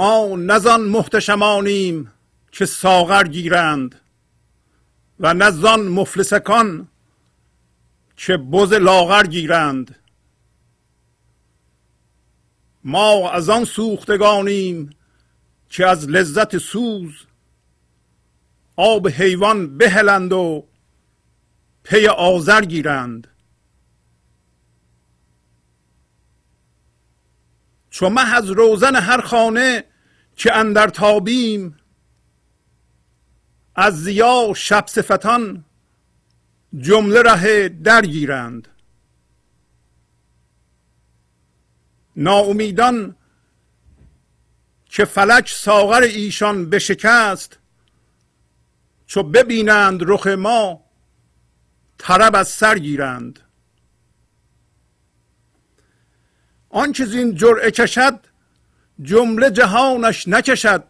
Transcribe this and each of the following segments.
ما نزان محتشمانیم که ساغر گیرند و نزان مفلسکان که بز لاغر گیرند. ما از آن سوختگانیم که از لذت سوز آب حیوان بهلند و پی آذر گیرند. چو مه از روزن هر خانه که اندر تابیم، از ضیا شب صفتان جمله ره در گیرند. ناامیدان که فلک ساغر ایشان بشکست، چو ببینند رخ ما طرب از سر گیرند. آن که زین جرعه کشد جمله جهانش نکشد،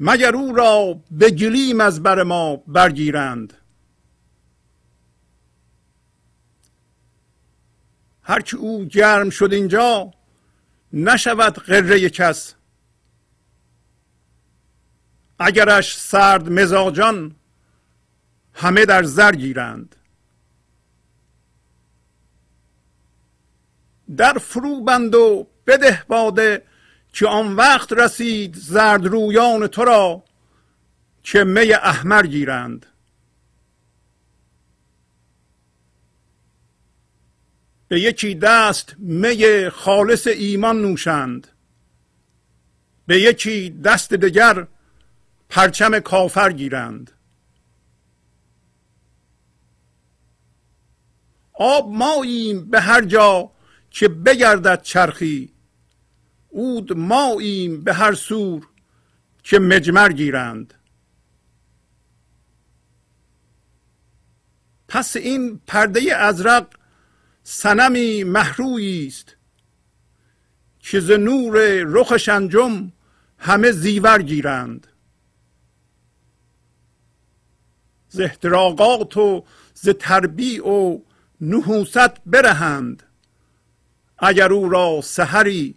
مگر او را به گلیم از بر ما برگیرند. هر که او گرم شد اینجا نشود غره کس، اگرش سرد مزاجان همه در زر گیرند. در فرو بند و بده باده که آن وقت رسید زرد رویان تو را که می احمر گیرند. به یکی دست می خالص ایمان نوشند، به یکی دست دیگر پرچم کافر گیرند. آب ماییم به هر جا که بگردد چرخی، عود ماییم به هر سور که مجمر گیرند. پس این پرده ازرق صنمی محرویی است که ز نور رخ شنجم همه زیور گیرند. ز احتراقات و ز تربیع و نحوست برهند، اگر او را سحری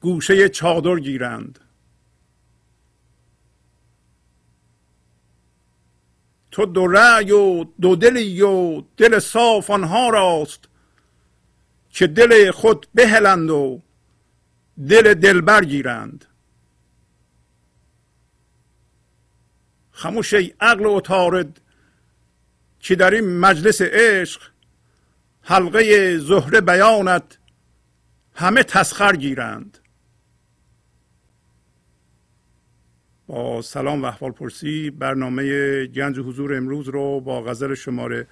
گوشه چادر گیرند. تو دو رأی و دو دلی و دل صاف آنها راست که دل خود بهلند و دل دلبر گیرند. خموش ای عقل عطارد که در این مجلس عشق حلقه زهره بیانت همه تسخر گیرند. با سلام و احوال پرسی، برنامه گنج حضور امروز رو با غزل شماره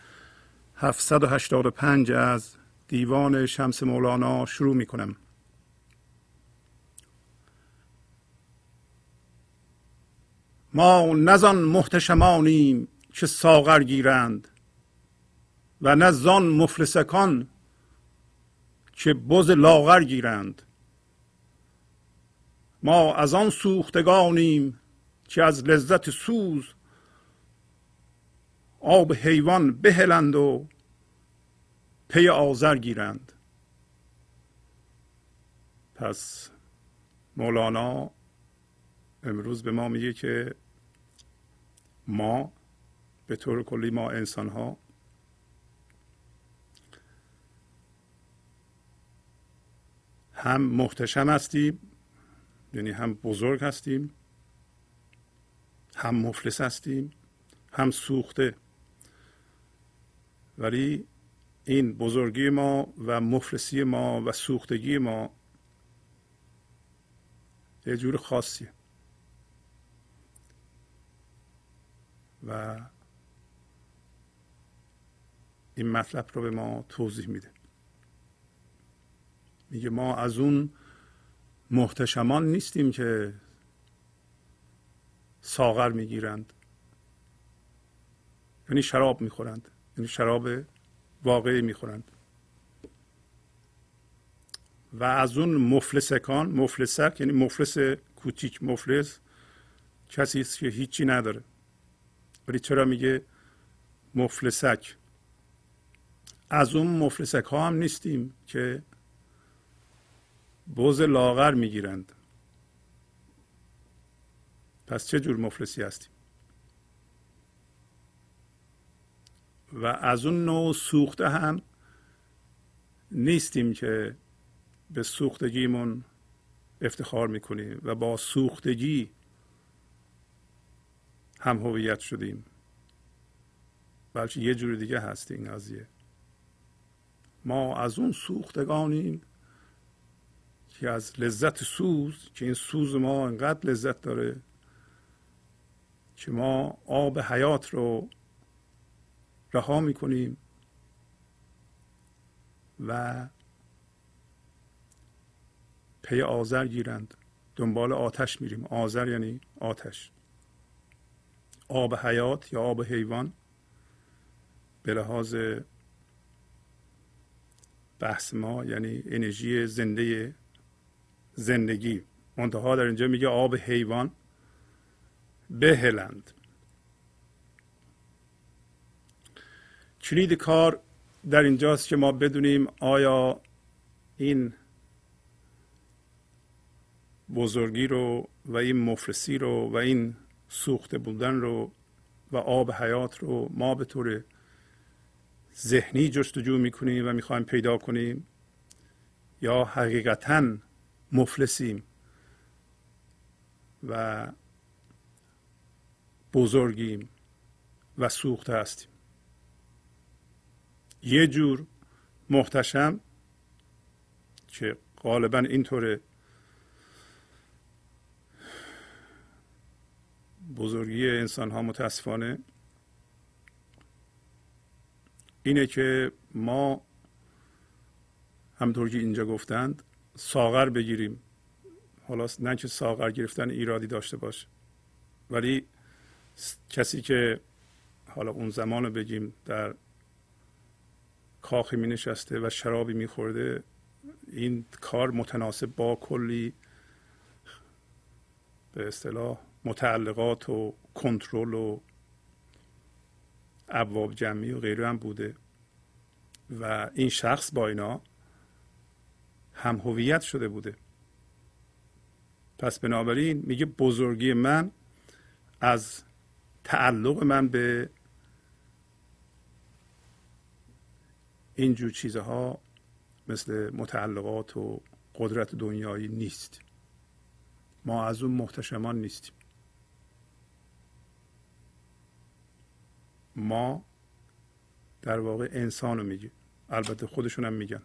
785 از دیوان شمس مولانا شروع می کنم. ما نزان محتشمانیم که ساغر گیرند و نزان مفلسکان که بز لاغر گیرند. ما از آن سوختگانیم که از لذت سوز آب حیوان بهلند و پی آذر گیرند. پس مولانا امروز به ما میگه که ما به طور کلی، ما انسان ها، هم محتشم هستیم، یعنی هم بزرگ هستیم، هم مفلس هستیم، هم سوخته. ولی این بزرگی ما و مفلسی ما و سوختگی ما یه جور خاصیه و این مطلب رو به ما توضیح میده. میگه ما از اون محتشمان نیستیم که ساغر میگیرند، یعنی شراب میخورند، یعنی شراب واقعی میخورند. و از اون مفلسکان، مفلسک یعنی مفلس کوچیک، مفلس کسی است که هیچی نداره. ولی چرا میگه مفلسک؟ از اون مفلسک ها هم نیستیم که بز لاغر میگیرند. پس چه جور مفلسی هستیم؟ و از اون نوع سوخته هم نیستیم که به سوختگیمون افتخار میکنیم و با سوختگی هم هویت شدیم، بلکه یه جور دیگه هست این قضیه. ما از اون سوختگانیم که از لذت سوز، که این سوز ما انقدر لذت داره که ما آب حیات رو رها میکنیم و پی آذر گیرند، دنبال آتش میریم. آذر یعنی آتش، آب حیات یا آب حیوان به لحاظ بحث ما یعنی انرژی زنده زندگی. منتها در اینجا میگه آب حیوان بهلند. کلید کار در اینجاست که ما بدونیم آیا این بزرگی رو و این مفلسی رو و این سوخته بودن رو و آب حیات رو ما به طور ذهنی جستجو میکنیم و میخوایم پیدا کنیم، یا حقیقتاً مفلسیم و بزرگیم و سوخته هستیم. یه جور محتشم که غالباً اینطوره، بزرگی انسان ها متاسفانه اینه که ما همطور که اینجا گفتند ساغر بگیریم. حالا نه که ساغر گرفتن ایرادی داشته باشه، ولی کسی که حالا اون زمان رو بگیم در کاخی می نشسته و شرابی می خورده، این کار متناسب با کلی به اصطلاح متعلقات و کنترل و ابواب جمعی و غیره هم بوده و این شخص با اینا هم هویت شده بوده. پس بنابراین میگه بزرگی من از تعلق من به اینجور چیزها مثل متعلقات و قدرت دنیایی نیست. ما از اون محتشمان نیستیم. ما در واقع انسان رو میگیم. البته خودشون هم میگن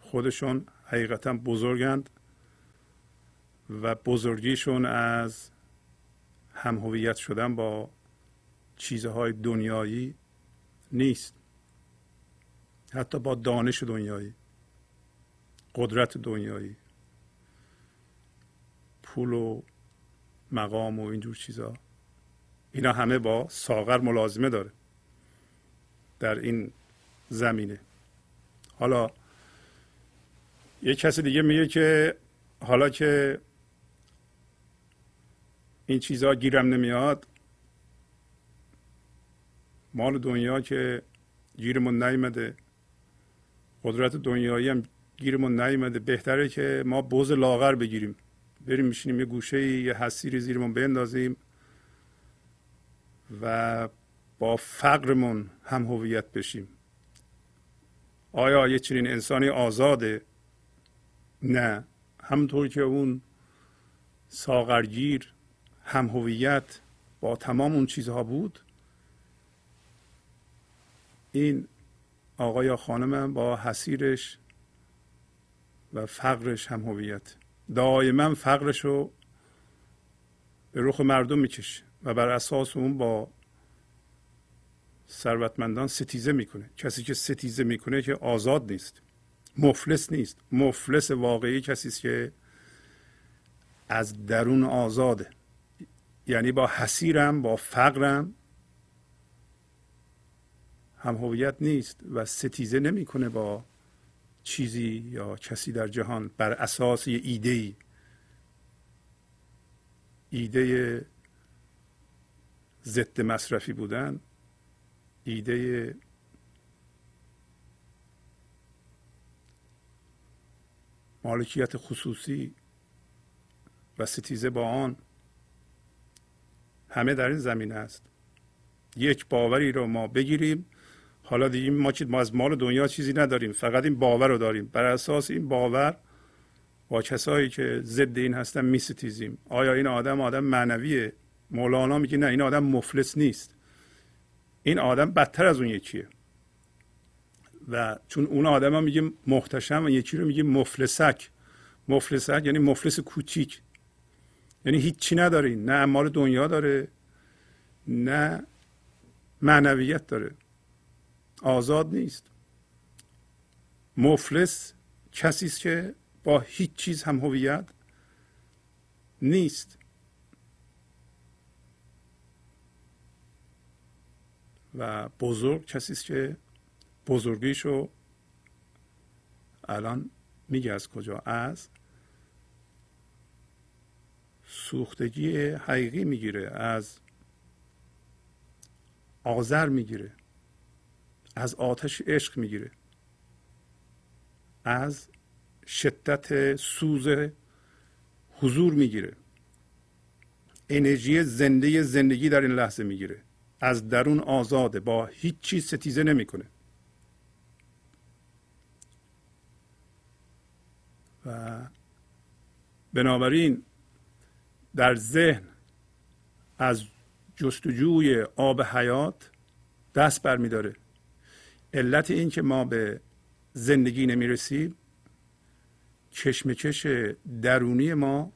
خودشون حقیقتا بزرگند و بزرگیشون از هم هویت شدن با چیزهای دنیایی نیست، حتی با دانش دنیایی، قدرت دنیایی، پول و مقام و اینجور چیزها. اینا همه با ساغر ملازمه داره در این زمینه. حالا یه کسی دیگه میگه که حالا که این چیزها گیرم نمیاد، مال دنیا که گیرمون نیامده، قدرت دنیایی هم گیرمون نیامده، بهتره که ما بز لاغر بگیریم، بریم میشینیم یه گوشه یه حصیری زیرمون بندازیم و با فقرمون هم هویت بشیم. آیا یه چنین انسانی آزاده؟ نه. همونطور که اون ساغرگیر هم هویت با تمام اون چیزها بود، این آقا یا خانم با حسیرش و فقرش هم هویت، دائما فقرش رو به رخ مردم میکشه و بر اساس اون با ثروتمندان ستیزه میکنه. کسی که ستیزه میکنه که آزاد نیست، مفلس نیست. مفلس واقعی کسی است که از درون آزاده، یعنی با حسیرم با فقرم هم هویت نیست و ستیزه نمیکنه با چیزی یا کسی در جهان بر اساس یه ایده‌ای، ایده ضد مصرفی بودن، ایده مالکیت خصوصی و ستیزه با آن، همه در این زمینه است. یک باوری رو ما بگیریم، حالا دیگه ما از مال دنیا چیزی نداریم، فقط این باور رو داریم. بر اساس این باور با کسایی که ضد این هستن می ستیزیم. آیا این آدم معنویه؟ مولانا میگه نه، این آدم مفلس نیست، این آدم بدتر از اون یکیه. و چون اون آدم ها میگه محتشم و یکی رو میگه مفلسک. مفلسک یعنی مفلس کوچیک، یعنی هیچی نداره، نه مال دنیا داره نه معنویت داره، آزاد نیست. مفلس کسی است که با هیچ چیز هم هویت نیست. و بزرگ کسی است که بزرگیشو الان میگه از کجا؟ از سوختگی حقیقی میگیره، از آذر میگیره، از آتش عشق میگیره، از شدت سوز حضور میگیره، انرژی زندگی در این لحظه میگیره، از درون آزاده، با هیچ چیز ستیزه نمیکنه. و بنابراین در ذهن از جستجوی آب حیات دست بر می داره. علت این که ما به زندگی نمی رسیم، کشمکش درونی ما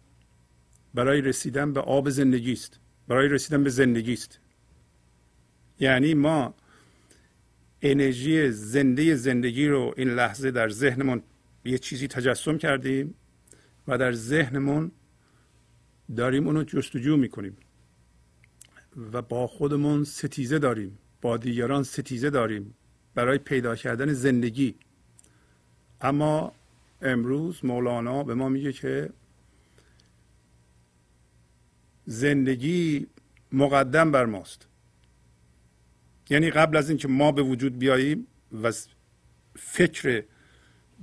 برای رسیدن به آب زندگی است، برای رسیدن به زندگی است. یعنی ما انرژی زندگی رو این لحظه در ذهنمون یه چیزی تجسم کردیم و در ذهنمون داریم اونو جستجو میکنیم و با خودمون ستیزه داریم، با دیگران ستیزه داریم برای پیدا کردن زندگی. اما امروز مولانا به ما میگه که زندگی مقدم بر ماست. یعنی قبل از اینکه ما به وجود بیاییم و فکر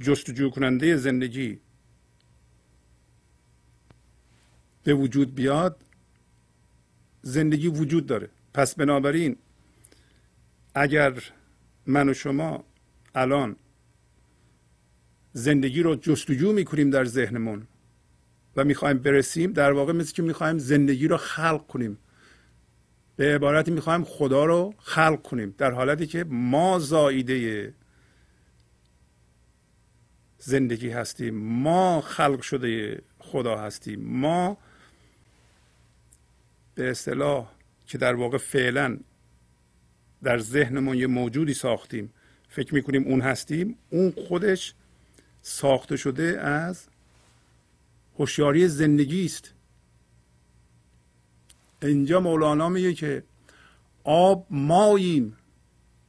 جستجو کننده زندگی به وجود بیاد، زندگی وجود داره. پس بنابراین اگر من و شما الان زندگی رو جستجو میکنیم در ذهنمون و میخوایم برسیم، در واقع مثل که میخوایم زندگی رو خلق کنیم. به عبارتی میخوایم خدا رو خلق کنیم، در حالتی که ما زائیده زندگی هستیم، ما خلق شده خدا هستیم. ما به اصطلاح که در واقع فعلا در ذهنمون یه موجودی ساختیم، فکر میکنیم اون هستیم، اون خودش ساخته شده از هوشیاری زندگی است. اینجا مولانا میگه که آب ماییم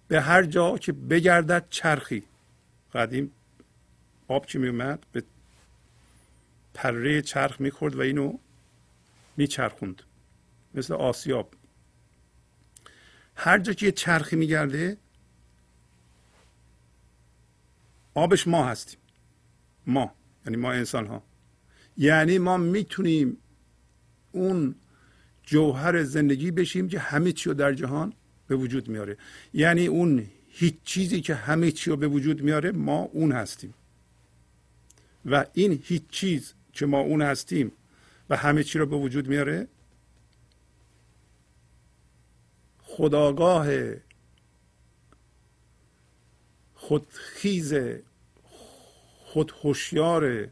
به هر جا که بگردد چرخی. قدیم آب که میومد به پره چرخ میخورد و اینو میچرخوند مثل آسیاب. هر جا که یه چرخی میگرده آبش ما هستیم. ما یعنی ما انسان ها، یعنی ما میتونیم اون جوهر زندگی بشیم که همه چی رو در جهان به وجود میاره. یعنی اون هیچ چیزی که همه چی رو به وجود میاره، ما اون هستیم. و این هیچ چیز که ما اون هستیم و همه چی رو به وجود میاره، خودآگاه، خودخیز، خودهوشیار،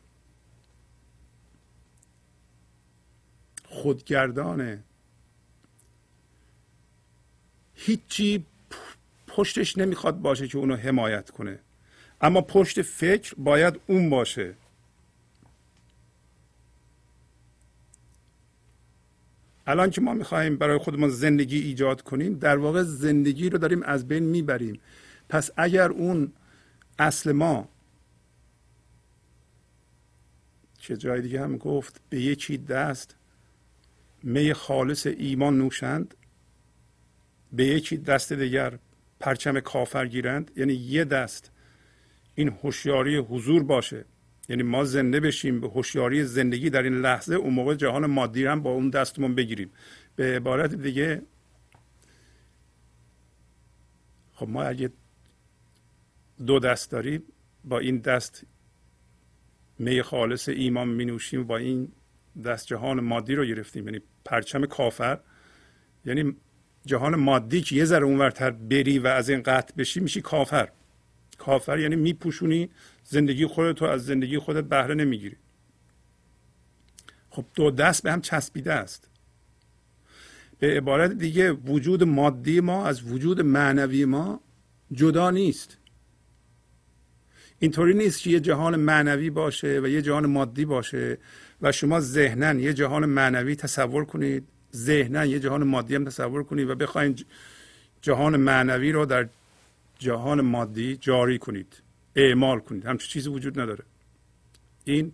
خودگردانه. هیچی پشتش نمیخواد باشه که اونو حمایت کنه، اما پشت فکر باید اون باشه. الان که ما میخوایم برای خودمون زندگی ایجاد کنیم، در واقع زندگی رو داریم از بین میبریم. پس اگر اون اصل ما که جای دیگه هم گفت به یکی دست می خالص ایمان نوشند، به یکی دست دیگر پرچم کافر گیرند، یعنی یه دست این هوشیاری حضور باشه، یعنی ما زنده بشیم به هوشیاری زندگی در این لحظه، اون موقع جهان مادی هم با اون دستمون بگیریم. به عبارت دیگه خب ما اگه دو دست داریم، با این دست می خالص ایمان می نوشیم، با این دست جهان مادی رو گرفتیم، یعنی پرچم کافر، یعنی جهان مادی که یه ذره اونورتر بری و از این قطع بشی میشی کافر. کافر یعنی میپوشونی زندگی خودت، تو از زندگی خودت بهره نمیگیری. خب دو دست به هم چسبیده است. به عبارت دیگه وجود مادی ما از وجود معنوی ما جدا نیست. اینطوری نیست که یه جهان معنوی باشه و یه جهان مادی باشه و شما ذهنن یه جهان معنوی تصور کنید، ذهنن یه جهان مادی هم تصور کنید و بخواین جهان معنوی رو در جهان مادی جاری کنید، اعمال کنید. همچین چیزی وجود نداره. این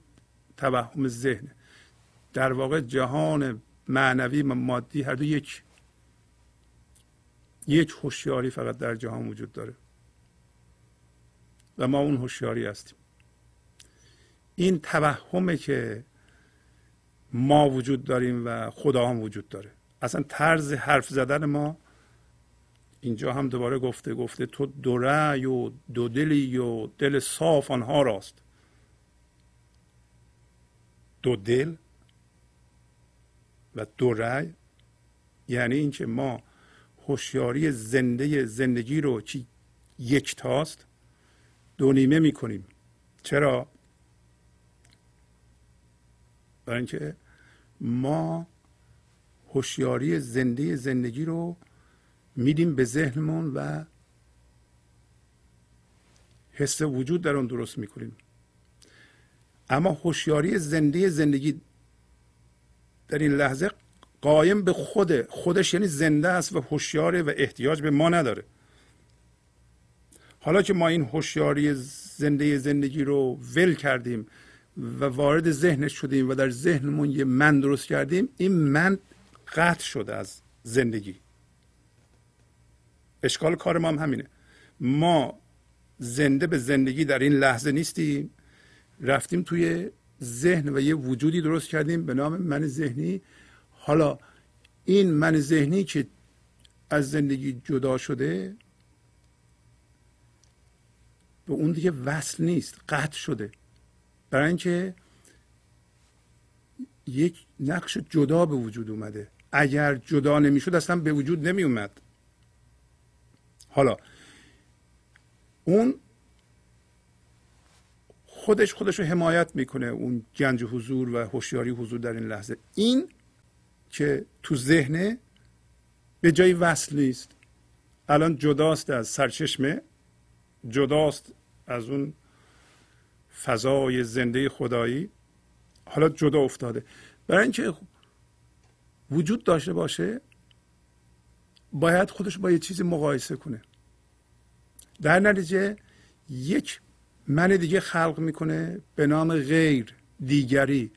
توهم ذهن. در واقع جهان معنوی و مادی هر دو یک هوشیاری فقط در جهان وجود داره و ما اون هوشیاری هستیم. این توهمه که ما وجود داریم و خدا هم وجود داره. اصلا طرز حرف زدن ما اینجا هم دوباره گفته تو دو رأی و دو دلی و دل صاف آنها راست. دو دل و دو رأی یعنی اینکه ما هوشیاری زندگی رو که یکتاست دو نیمه میکنیم. چرا؟ برای اینکه ما هوشیاری زندگی رو میدیم به ذهنمون و حس وجود در اون درست میکنیم. اما هوشیاری زندگی در این لحظه قایم به خودش، یعنی زنده است و هوشیاره و احتیاج به ما نداره. حالا که ما این هوشیاری زندگی رو ول کردیم و وارد ذهنش شدیم و در ذهنمون یه من درست کردیم، این من قطع شده از زندگی. اشکال کار ما هم همینه. ما زنده به زندگی در این لحظه نیستیم، رفتیم توی ذهن و یه وجودی درست کردیم به نام من ذهنی. حالا این من ذهنی که از زندگی جدا شده به اون دیگه وصل نیست، قطع شده. برای اینکه یک نقش جدا به وجود اومده. اگر جدا نمیشد اصلا به وجود نمی اومد. حالا اون خودش رو حمایت میکنه، اون گنج حضور و هوشیاری حضور در این لحظه. این که تو ذهنه به جای وصل نیست، الان جداست از سرچشمه، جداست از اون فضای زنده خدایی، حالا جدا افتاده. برای اینکه وجود داشته باشه باید خودش با یه چیزی مقایسه کنه، در نتیجه یک من دیگه خلق میکنه به نام غیر، دیگری.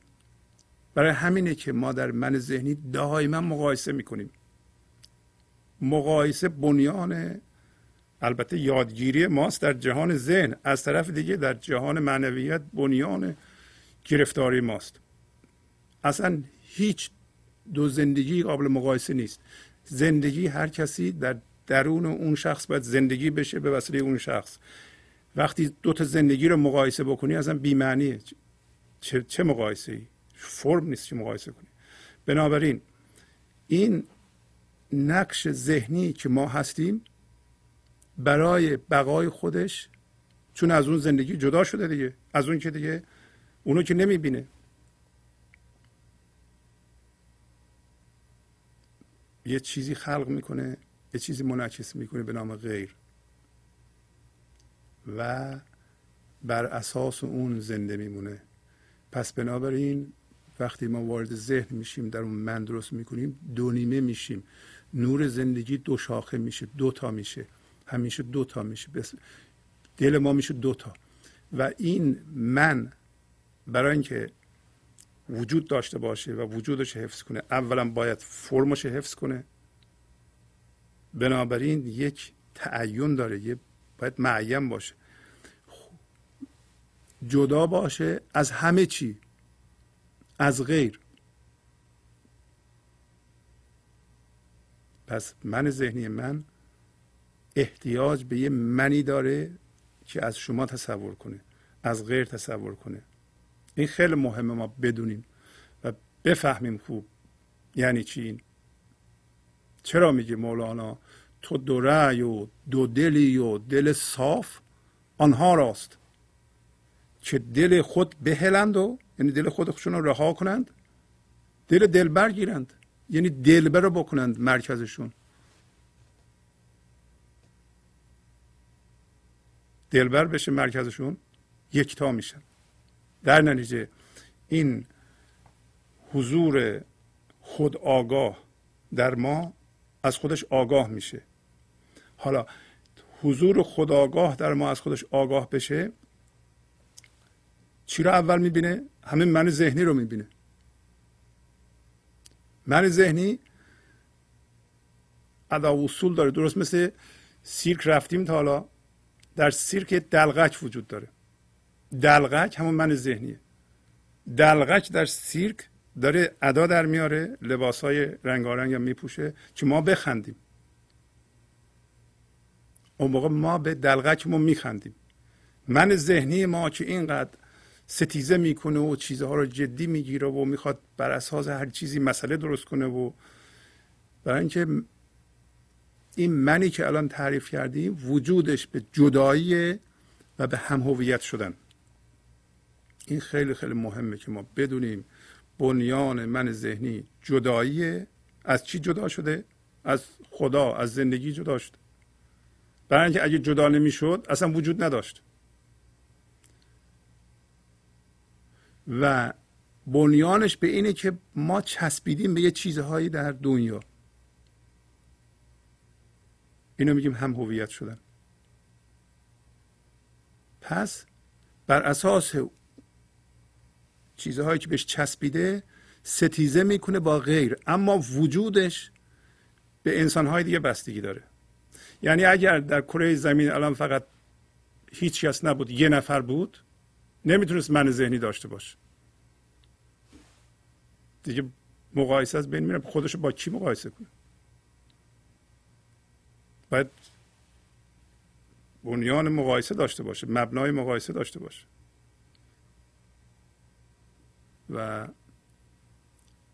برای همینه که ما در من ذهنی دائما مقایسه میکنیم. مقایسه بنیان البته یادگیری ماست در جهان ذهن، از طرف دیگه در جهان معنویت بنیان گرفتاری ماست. اصلا هیچ دو زندگی قابل مقایسه نیست. زندگی هر کسی در درون اون شخص باید زندگی بشه به وسیله اون شخص. وقتی دو تا زندگی رو مقایسه بکنی اصلا بی‌معنیه. چه مقایسه ای؟ فرم نیست که مقایسه کنی. بنابراین این نقش ذهنی که ما هستیم برای بقای خودش، چون از اون زندگی جدا شده دیگه، از اون که دیگه اونو که نمیبینه، یه چیزی خلق میکنه، یه چیزی منعکس میکنه به نام غیر و بر اساس اون زنده میمونه. پس بنابراین وقتی ما وارد ذهن میشیم، در اون من درست میکنیم، دو نیمه میشیم. نور زندگی دو شاخه میشه، دوتا میشه، همیشه دوتا میشه، دل ما میشه دوتا. و این من برای اینکه وجود داشته باشه و وجودش حفظ کنه، اولا باید فرمش حفظ کنه. بنابراین یک تعین داره، باید معین باشه. جدا باشه از همه چی، از غیر. پس من ذهنی من احتیاج به یه منی داره که از شما تصور کنه، از غیر تصور کنه. این خیلی مهمه ما بدونیم و بفهمیم خوب یعنی چی این. چرا میگه مولانا تو دو رأی و دو دلی و دل صاف آنها راست که دل خود بهلند و یعنی دل خودشون رو رها کنند، دل دلبر گیرند یعنی دلبر رو بکنند مرکزشون. دلبر بشه مرکزشون، یکتا میشن. در نتیجه این حضور خود آگاه در ما از خودش آگاه میشه. حالا حضور خود آگاه در ما از خودش آگاه بشه چی رو اول میبینه؟ همه من ذهنی رو میبینه. من ذهنی ادا اصول داره، درست مثل سیرک رفتیم تا حالا، در سیرک دلغک وجود داره. دلغک همون من ذهنیه. دلغک در سیرک داره ادا در میاره، لباسای رنگارنگ هم میپوشه که ما بخندیم. اون موقع ما به دلغکمون میخندیم. من ذهنی ما که اینقدر ستیزه میکنه و چیزها رو جدی میگیره و میخواد بر اساس هر چیزی مسئله درست کنه، و برای اینکه این منی که الان تعریف کردیم وجودش به جدایی و به هم هویت شدن. این خیلی خیلی مهمه که ما بدونیم بنیان من ذهنی جداییه. از چی جدا شده؟ از خدا، از زندگی جدا شده. برای اینکه اگه جدا نمیشد اصلا وجود نداشت. و بنیانش به اینه که ما چسبیدیم به یه چیزهایی در دنیا. اینو میگیم هم هویت شدن. پس بر اساس چیزهایی که بهش چسبیده ستیزه میکنه با غیر، اما وجودش به انسانهای دیگه بستگی داره. یعنی اگر در کره زمین الان فقط هیچ کس نبود، یه نفر بود، نمیتونست من ذهنی داشته باشه دیگه. مقایسه از بین میره. خودش با کی مقایسه کنه؟ باید بنیان مقایسه داشته باشه، مبنای مقایسه داشته باشه. و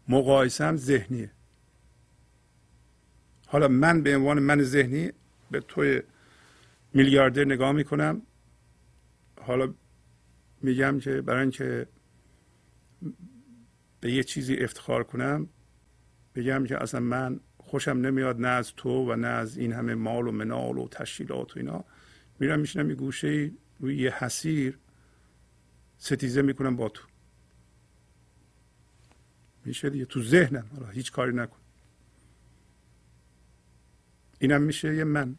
مقایسه هم ذهنیه. حالا من به عنوان من ذهنی به توی میلیاردر نگاه میکنم، حالا میگم که برای اینکه به یه چیزی افتخار کنم بگم که اصلا من خوشم نمیاد نه از تو و نه از این همه مال و منال و تشکیلات و اینا، میرم میشینم یه گوشه روی یه حسیر ستیزه میکنم با تو. میشه دیگه، تو ذهنم، حالا هیچ کاری نکن. اینم میشه یه من.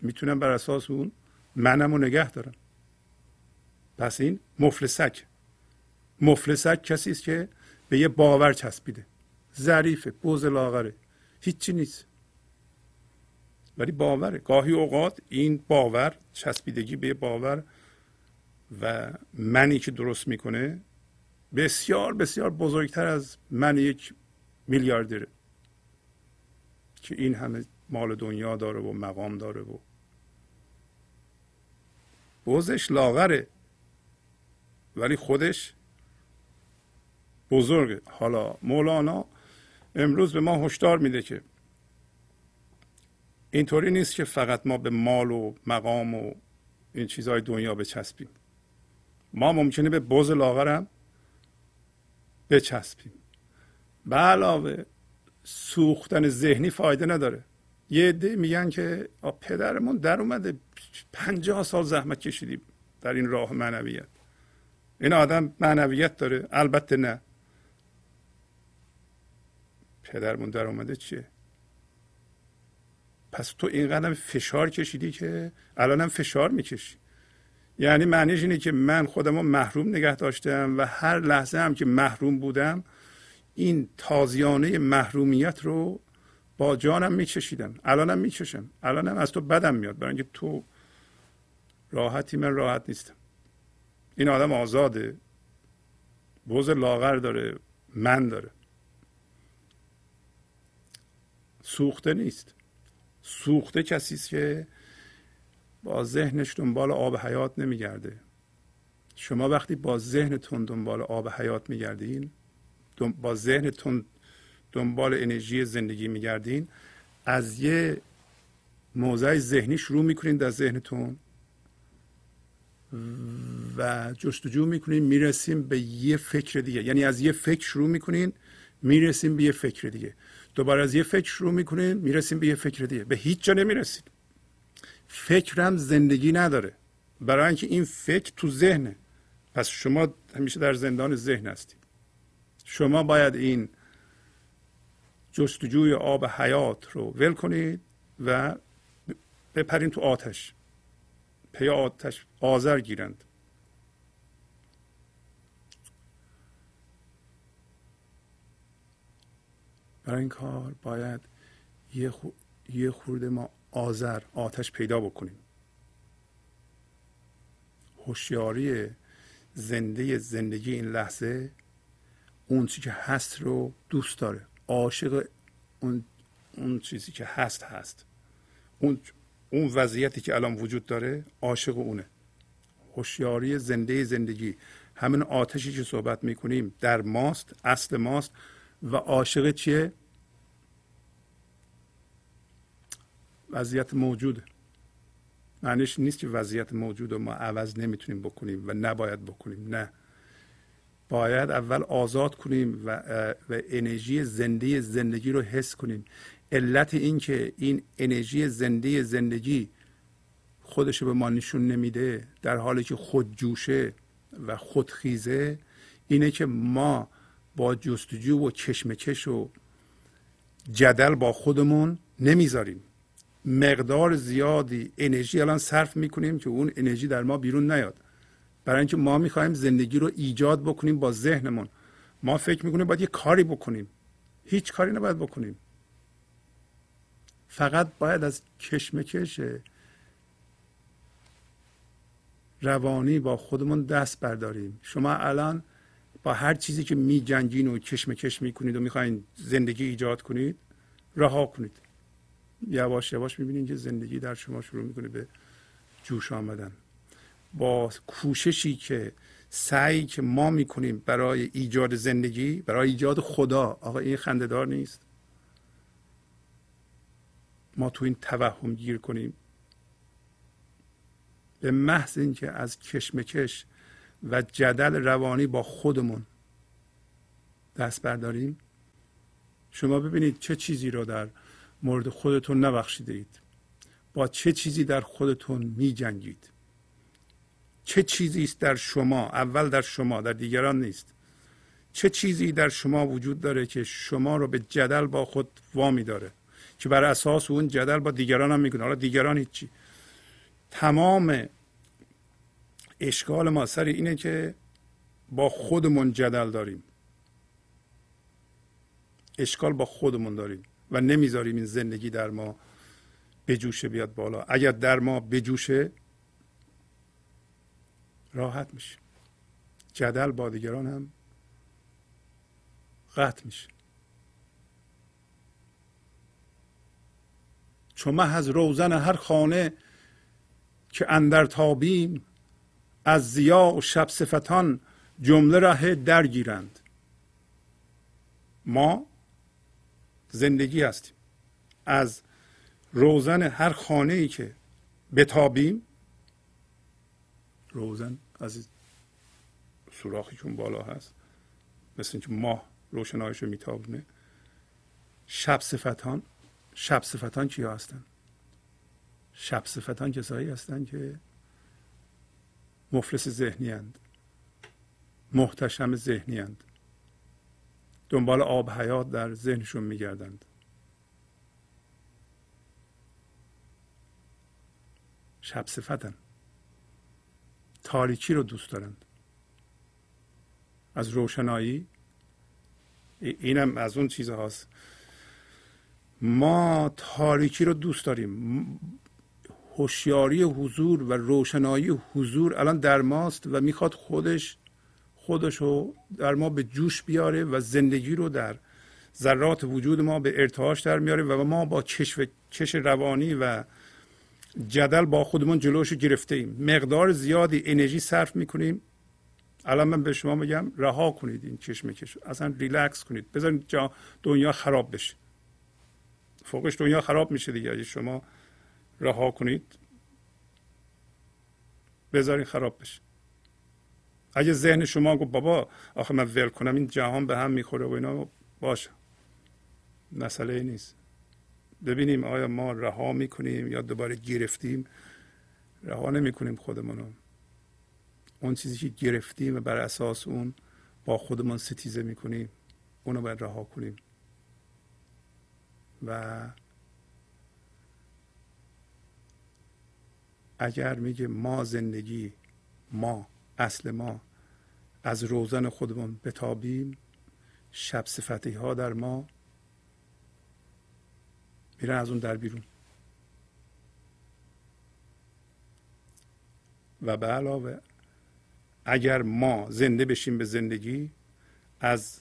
میتونم بر اساس اون منم رو نگه دارم. پس این مفلسک. مفلسک کسی است که به یه باور چسبیده، ظریفه، بوز لاغره، هیچی نیست، ولی باوره. گاهی اوقات این باور، چسبیدگی به باور و منی که درست میکنه بسیار بسیار بزرگتر از من یک میلیاردره که این همه مال دنیا داره و مقام داره و بوزش لاغره ولی خودش بزرگه. حالا مولانا امروز به ما هشدار میده که اینطوری نیست که فقط ما به مال و مقام و این چیزهای دنیا بچسبیم. ما ممکنه به بز لاغرم بچسبیم. به علاوه سوختن ذهنی فایده نداره. یه عده میگن که پدرمون در اومده 50 سال زحمت کشیدیم در این راه معنویت، این آدم معنویت داره. البته نه. پدرمون در اومده چیه؟ پس تو اینقدر فشار کشیدی که الانم فشار میکشی. یعنی معنیش اینه که من خودم رو محروم نگه داشتم و هر لحظه هم که محروم بودم این تازیانه محرومیت رو با جانم میکشیدم، الانم میکشم. الانم از تو بدم میاد برای اینکه تو راحتی، من راحت نیستم. این آدم آزاده، بوز لاغر داره، من داره، سوخته نیست. سوخته کسی است که با ذهنش دنبال آب حیات نمیگرده. شما وقتی با ذهنتون دنبال آب حیات میگردین، با ذهنتون دنبال انرژی زندگی میگردین، از یه موضع ذهنی شروع میکنین در ذهنتون و جستجو میکنین، میرسیم به یه فکر دیگه. یعنی از یه فکر شروع میکنین میرسیم به یه فکر دیگه، دوباره از یه فکر شروع میکنین میرسیم به یه فکر دیگه، به هیچ جا نمیرسیم. فکرم زندگی نداره، برای اینکه این فکر تو ذهنه. پس شما همیشه در زندان ذهن هستید. شما باید این جستجوی آب حیات رو ول کنید و بپرین تو آتش، پی آتش آذر گیرند. برای این کار باید یه خورده ما آذر، آتش پیدا بکنیم. هوشیاری زنده زندگی این لحظه اون چیزی که هست رو دوست داره، عاشق اون چیزی که هست، اون وضعیتی که الان وجود داره عاشق اونه. هوشیاری زنده زندگی همین آتشی که صحبت میکنیم در ماست، اصل ماست و عاشق چیه؟ وضعیت موجوده. معنیش نیست که وضعیت موجود رو ما عوض نمیتونیم بکنیم و نباید بکنیم، نه. باید اول آزاد کنیم و انرژی زنده زندگی رو حس کنیم. علت این که این انرژی زنده زندگی خودش رو به ما نشون نمیده، در حالی که خودجوشه و خودخیزه، اینه که ما با جستجو و کشمکش و جدل با خودمون نمیذاریم. مقدار زیادی انرژی الان صرف میکنیم که اون انرژی در ما بیرون نیاد، برای اینکه ما میخوایم زندگی رو ایجاد بکنیم با ذهنمون. ما فکر میکنیم باید یه کاری بکنیم. هیچ کاری نباید بکنیم، فقط باید از کشمکش روانی با خودمون دست برداریم. شما الان با هر چیزی که میجنگین و کشمکش میکنید و میخواین زندگی ایجاد کنید، رها کنید. یواش یواش میبینید که زندگی در شما شروع میکنه به جوش آمدن. با کوششی که سعی که ما میکنیم برای ایجاد زندگی، برای ایجاد خدا، آقا این خنده‌دار نیست. ما تو این توهم گیر کنیم، به محض اینکه از کشمکش و جدل روانی با خودمون دست برداریم، شما ببینید چه چیزی رو در مورد خودتون نبخشیده اید، با چه چیزی در خودتون می جنگید، چه چیزی است در شما، اول در شما، در دیگران نیست، چه چیزی در شما وجود داره که شما رو به جدل با خود وامی داره، که بر اساس اون جدل با دیگران هم میکنه. حالا دیگران هیچی. تمام اشکال ما سر اینه که با خودمون جدل داریم، اشکال با خودمون داریم و نمیذاریم این زندگی در ما بجوشه، بیاد بالا. اگر در ما بجوشه راحت میشه، جدل با دیگران هم قطع میشه. چون ما از روزن هر خانه که اندر تابیم، از ضیا و شب صفتان جمله ره در گیرند. ما زندگی هستیم. از روزن هر خانه‌ای که بتابیم، روزن از سوراخی چون بالا هست مثل اینکه ماه روشنایش رو میتابونه. شب صفتان کیا هستن؟ شب صفتان کسایی هستن که مفلس ذهنی اند، محتشم ذهنی اند، دنبال آب حیات در ذهنشون میگردند. شب صفتن، تاریکی رو دوست دارند. از روشنایی، اینم از اون چیز هاست. ما تاریکی رو دوست داریم. هوشیاری حضور و روشنایی حضور الان در ماست و میخواد خودش رو در ما به جوش بیاره و زندگی رو در ذرات وجود ما به ارتعاش در میاره و ما با کش روانی و جدل با خودمون جلوش رو گرفته ایم. مقدار زیادی انرژی صرف میکنیم. الان من به شما میگم رها کنید این کشمکش، اصلا ریلکس کنید، بذارید دنیا خراب بشه. فوقش دنیا خراب میشه دیگه اگه شما رها کنید، بذارید خراب بشه. اگه ذهن شما گفت بابا آخه من ول کنم این جهان به هم میخوره و اینا، باشه، مسئله نیست. ببینیم آیا ما رها میکنیم یا دوباره گرفتیم. رها نمیکنیم خودمونو، اون چیزی که گرفتیم و بر اساس اون با خودمون ستیزه میکنیم اونو باید رها کنیم. و اگر میگه ما زندگی ما اصل ما از روزن خودمون بتابیم، شب صفتی ها در ما میرن از اون در بیرون. و به علاوه اگر ما زنده بشیم به زندگی، از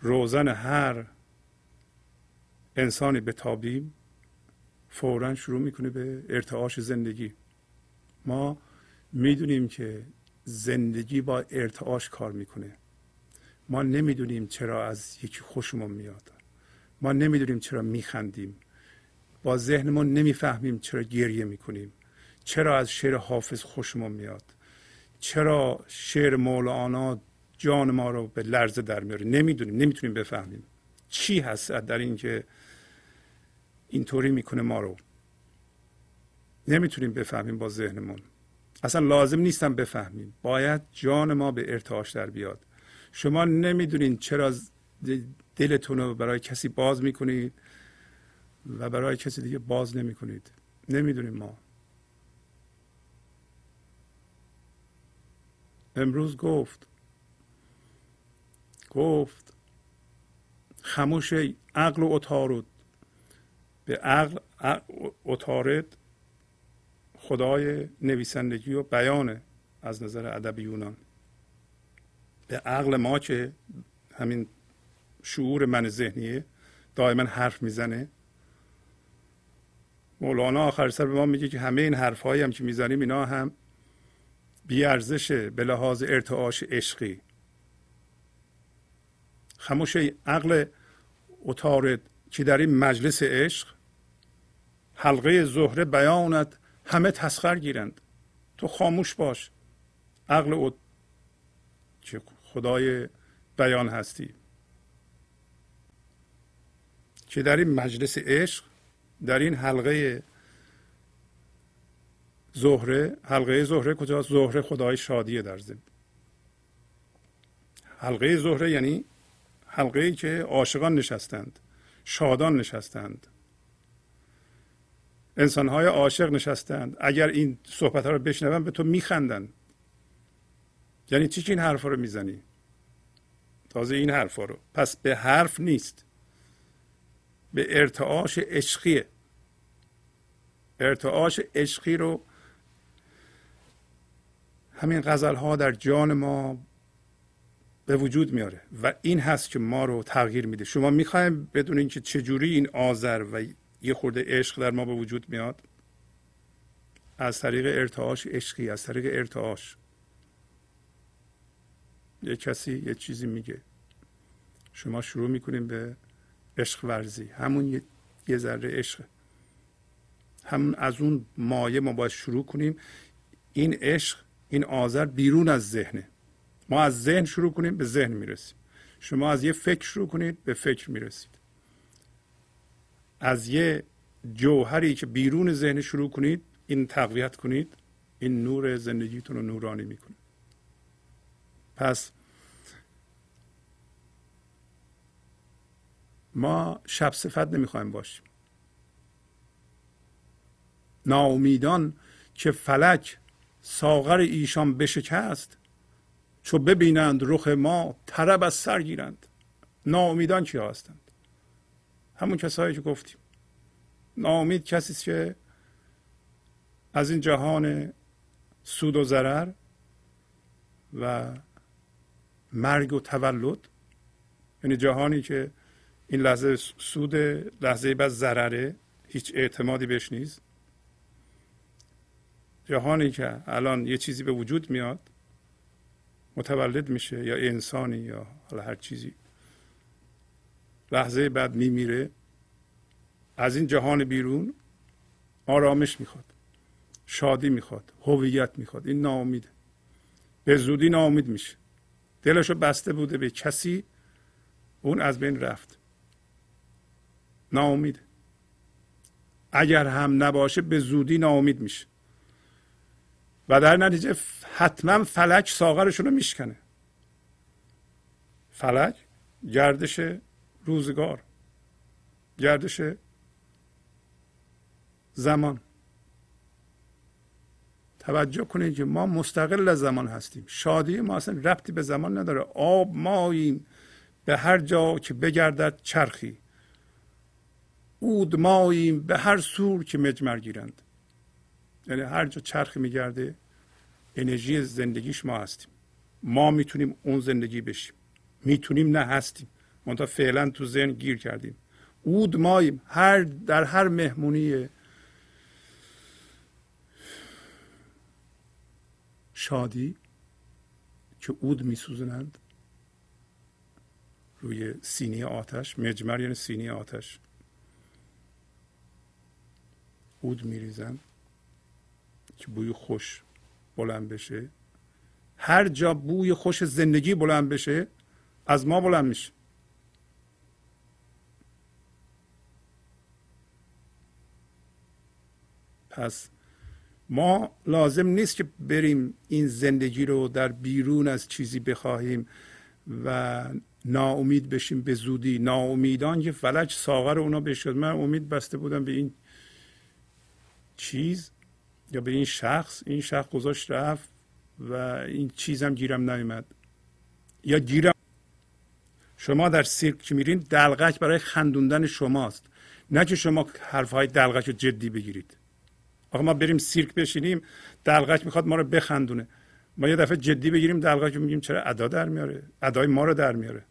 روزن هر انسانی بتابیم، فوراً شروع میکنه به ارتعاش زندگی. ما میدونیم که زندگی با ارتعاش کار میکنه. ما نمیدونیم چرا از یکی خوشمون میاد، ما نمیدونیم چرا میخندیم، با ذهنمون نمیفهمیم چرا گریه میکنیم، چرا از شعر حافظ خوشمون میاد، چرا شعر مولانا جان ما رو به لرزه در میاره. نمیدونیم، نمیتونیم بفهمیم چی هست در این که اینطوری میکنه ما رو. نمیتونیم بفهمیم با ذهنمون، اصلا لازم نیستم بفهمیم، باید جان ما به ارتعاش در بیاد. شما نمیدونین چرا دلتون رو برای کسی باز میکنید و برای کسی دیگه باز نمیکنید. نمیدونیم ما. امروز گفت خاموش عقل و عطارد، به عقل عطارد خدای نویسندگی و بیانه از نظر ادب یونان. به عقل ما که همین شعور من ذهنیه دائما حرف میزنه. مولانا آخر سر به ما میگه که همه این حرفهایی هم که میزنیم اینا هم بی ارزشه به لحاظ ارتعاش عشقی. خاموش عقل عطارد که در این مجلس عشق حلقه زهره بیانت همه تسخر گیرند. تو خاموش باش عقل که خدای بیان هستی، که در این مجلس عشق، در این حلقه زهره. حلقه زهره کجاست؟ زهره خدای شادیه در زمین. حلقه زهره یعنی حلقه‌ای که عاشقان نشستند، شادان نشستند، انسان‌های عاشق نشستند. اگر این صحبت‌ها رو بشنون به تو میخندن. یعنی چی که این حرفا رو میزنی؟ تازه این حرفا رو. پس به حرف نیست، به ارتعاش عشقیه. ارتعاش عشقی رو همین غزل‌ها در جان ما به وجود میاره و این هست که ما رو تغییر میده. شما میخوایم بدونین که چجوری این آذر و یه خورده عشق در ما به وجود میاد؟ از طریق ارتعاش عشقی، از طریق ارتعاش. یه کسی یه چیزی میگه، شما شروع میکنیم به عشق ورزی. همون یه ذره عشق، همون از اون مایه ما باید شروع کنیم. این عشق، این آذر بیرون از ذهنه. ما از ذهن شروع کنیم به ذهن میرسیم. شما از یه فکر شروع کنید به فکر میرسید. از یه جوهری که بیرون ذهن شروع کنید، این تقویت کنید، این نور زندگیتون رو نورانی میکنه. پس ما شب صفت نمیخوایم باشیم. ناامیدان که فلک ساغر ایشان بشکست، چو ببینند رخ ما طرب از سر گیرند. ناامیدان کیا هستند؟ همون کسایی که گفتیم. ناامید کسی است که از این جهان سود و ضرر و مرگ و تولد، یعنی جهانی که این لحظه سود، لحظه بعد ضرره، هیچ اعتمادی بهش نیست. جهانی که الان یه چیزی به وجود میاد، متولد میشه یا انسانی یا حالا هر چیزی، لحظه بعد میمیره. از این جهان بیرون آرامش میخواد، شادی میخواد، هویت میخواد. این ناامیده، به زودی ناامید میشه. دلشو بسته بوده به کسی، اون از بین رفت، ناامید. اگر هم نباشه به زودی ناامید میشه و در نتیجه حتما فلک ساغرشون رو میشکنه. فلک گردش روزگار، گردش زمان. توجه کنید که ما مستقل از زمان هستیم. شادی ما اصلا ربطی به زمان نداره. آب ماییم، به هر جا که بگردد چرخی. عود ماییم، به هر سور که مجمر گیرند. یعنی هر جا چرخ میگرده انرژی زندگیش ما هستیم. ما میتونیم اون زندگی بشیم، میتونیم نه هستیم، منتها فعلا تو ذهن گیر کردیم. عود ماییم، در هر مهمونی شادی که عود میسوزونند روی سینی آتش، مجمر یعنی سینی آتش، عود میریزند که بوی خوش بلند بشه. هر جا بوی خوش زندگی بلند بشه از ما بلند میشه. پس ما لازم نیست که بریم این زندگی رو در بیرون از چیزی بخواهیم و ناامید بشیم به زودی. ناامیدان که فلج ساغر اونا بشه. من امید بسته بودم به این چیز یا به این شخص، این شخص گذاشت رفت و این چیزم گیرم نیامد یا گیرم. شما در سیرک که میرین دلقک برای خندوندن شماست، نه که شما حرفهای دلقک رو جدی بگیرید. آقا ما بریم سیرک بشینیم دلقک میخواد ما رو بخندونه، ما یه دفعه جدی بگیریم دلقک رو، میگیم چرا ادا در میاره، ادای ما رو در میاره.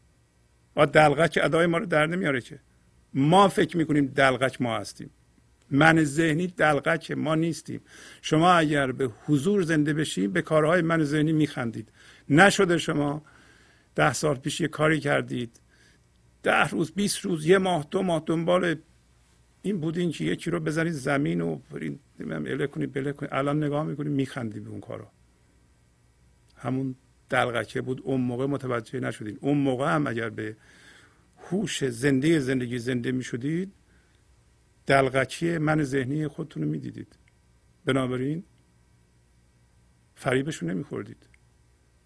آقا دلقک ادای ما رو در نمیاره که. ما فکر میکنیم دلقک ما هستیم. من ذهنی دلقک ما نیستیم. شما اگر به حضور زنده بشید به کارهای من ذهنی میخندید. نشده شما 10 سال پیش یه کاری کردید، 10 روز 20 روز 1 ماه 2 ماه دنبال این بودین که یکی رو بزنید زمین و برید اله کنید بله کنید، الان نگاه میکنید میخندید به اون کارا. همون دلقکه بود، اون موقع متوجه نشدید. اون موقع هم اگر به هوش زندگی زنده میشدید دلقکی من ذهنی خودتون رو میدیدید، بنابراین فریبش رو نمیخوردید.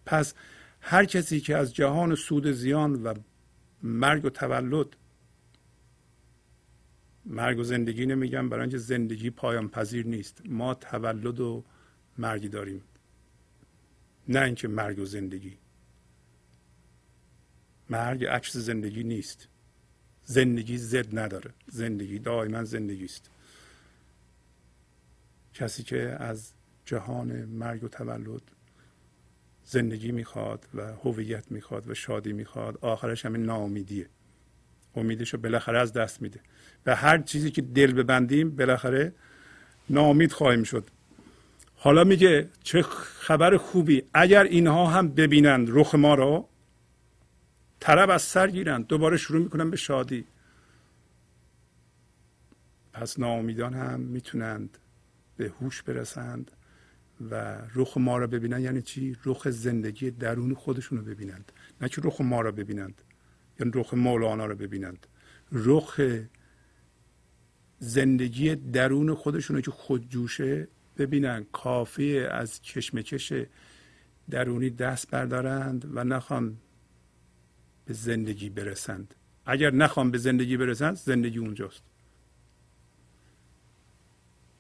پس هر کسی که از جهان سود زیان و مرگ و تولد، مرگ و زندگی نمیگم برای اینکه زندگی پایان پذیر نیست، ما تولد و مرگی داریم نه اینکه مرگ و زندگی. مرگ عکس زندگی نیست، زندگی زد نداره، زندگی دائما زندگی است. کسی که از جهان مرگ و تولد زندگی میخواد و هویت میخواد و شادی میخواد، آخرش همین ناامیدیه. امیدشو بالاخره از دست میده و هر چیزی که دل ببندیم بالاخره ناامید خواهیم شد. حالا میگه چه خبر خوبی، اگر اینها هم ببینند رخ ما را طرب از سر گیرند. دوباره شروع میکنن به شادی. پس ناامیدان هم میتونند به هوش برسند و رخ ما را ببینند. یعنی چی؟ رخ زندگی درون خودشون رو ببینند، نه که رخ ما را ببینند، یعنی رخ مولانا را ببینند. رخ زندگی درون خودشون رو که خودجوشه ببینند. کافیه از کشمکش درونی دست بردارند و نخوان به زندگی برسند. اگر نخوام به زندگی برسند، زندگی اونجاست.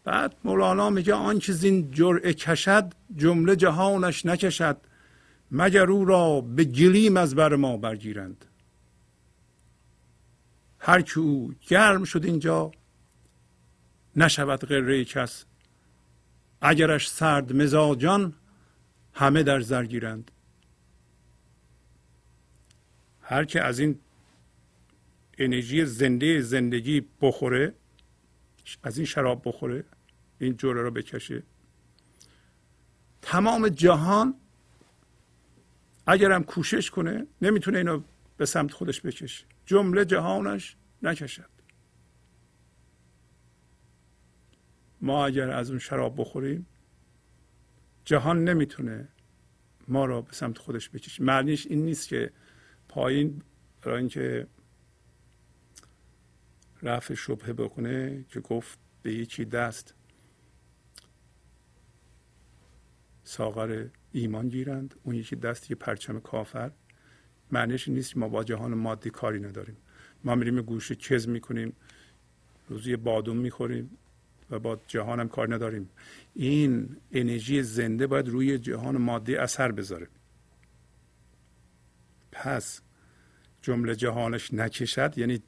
بعد مولانا میگه آنچه زین جرعه کشد جمله جهانش نکشد، مگر او را به گلیم از بر ما برگیرند. هر که او گرم شد اینجا نشود غره کس، اگرش سرد مزاجان همه در زرگیرند. هر که از این انرژی زنده زندگی بخوره، از این شراب بخوره، این جوره را بکشه، تمام جهان اگرم کوشش کنه نمیتونه اینو به سمت خودش بکشه، جمله جهانش نکشد. ما اگر از اون شراب بخوریم جهان نمیتونه ما را به سمت خودش بکشه. معنیش این نیست که پایین برای اینکه رفع شبهه بکنه که گفت به یکی دست ساغر ایمان گیرند، اون یکی دست یه پرچم کافر. معنیش این نیست که ما با جهان مادی کاری نداریم. ما میریم گوشه چز میکنیم، روزی بادوم میخوریم و با جهان هم کار نداریم. این انرژی زنده باید روی جهان مادی اثر بذاره. پس جمله جهانش نکشد، یعنی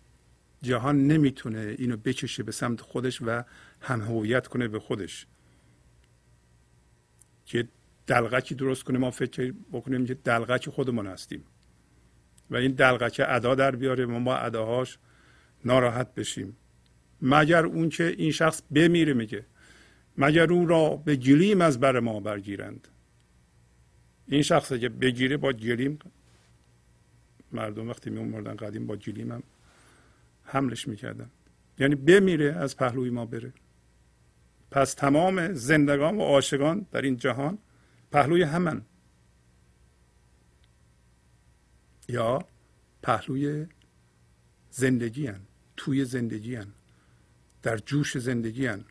جهان نمیتونه اینو بکشه به سمت خودش و هم هویت کنه به خودش، که دلغکی درست کنه ما فکر بکنیم که دلغک خودمون هستیم و این دلغک ادا در بیاره و ما اداهاش ناراحت بشیم. مگر اون که این شخص بمیره، میگه مگر اون را به گلیم از بر ما برگیرند. این شخص که بگیره با گلیم، مردم وقتی می‌مردن قدیم با گلیم هم حملش میکردن، یعنی بمیره از پهلوی ما بره. پس تمام زندگان و عاشقان در این جهان پهلوی همن یا پهلوی زندگی هن، توی زندگی هن، در جوش زندگی هن.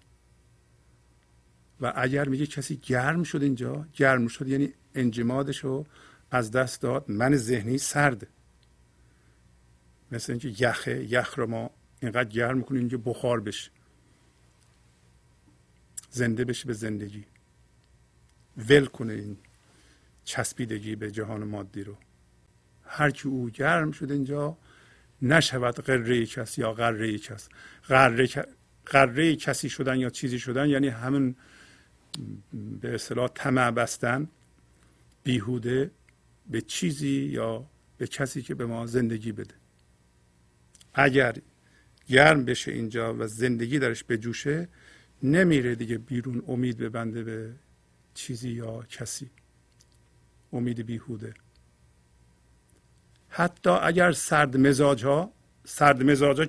و اگر میگه کسی گرم شد، اینجا گرم شد یعنی انجمادشو از دست داد، من ذهنی سرده، مثل اینکه یخه، یخ رو ما اینقدر گرم میکنیم که بخار بشه، زنده بشه به زندگی، ول کنه این چسبیدگی به جهان مادی رو. هر کی او گرم شد اینجا نشود غره کس یا غره کس. غره کسی شدن یا چیزی شدن یعنی همون به اصطلاح طمع بستن بیهوده به چیزی یا به کسی که به ما زندگی بده. اگر گرم بشه اینجا و زندگی درش بجوشه، نمیره دیگه بیرون امید ببنده به چیزی یا کسی، امید بیهوده. حتی اگر سرد مزاج ها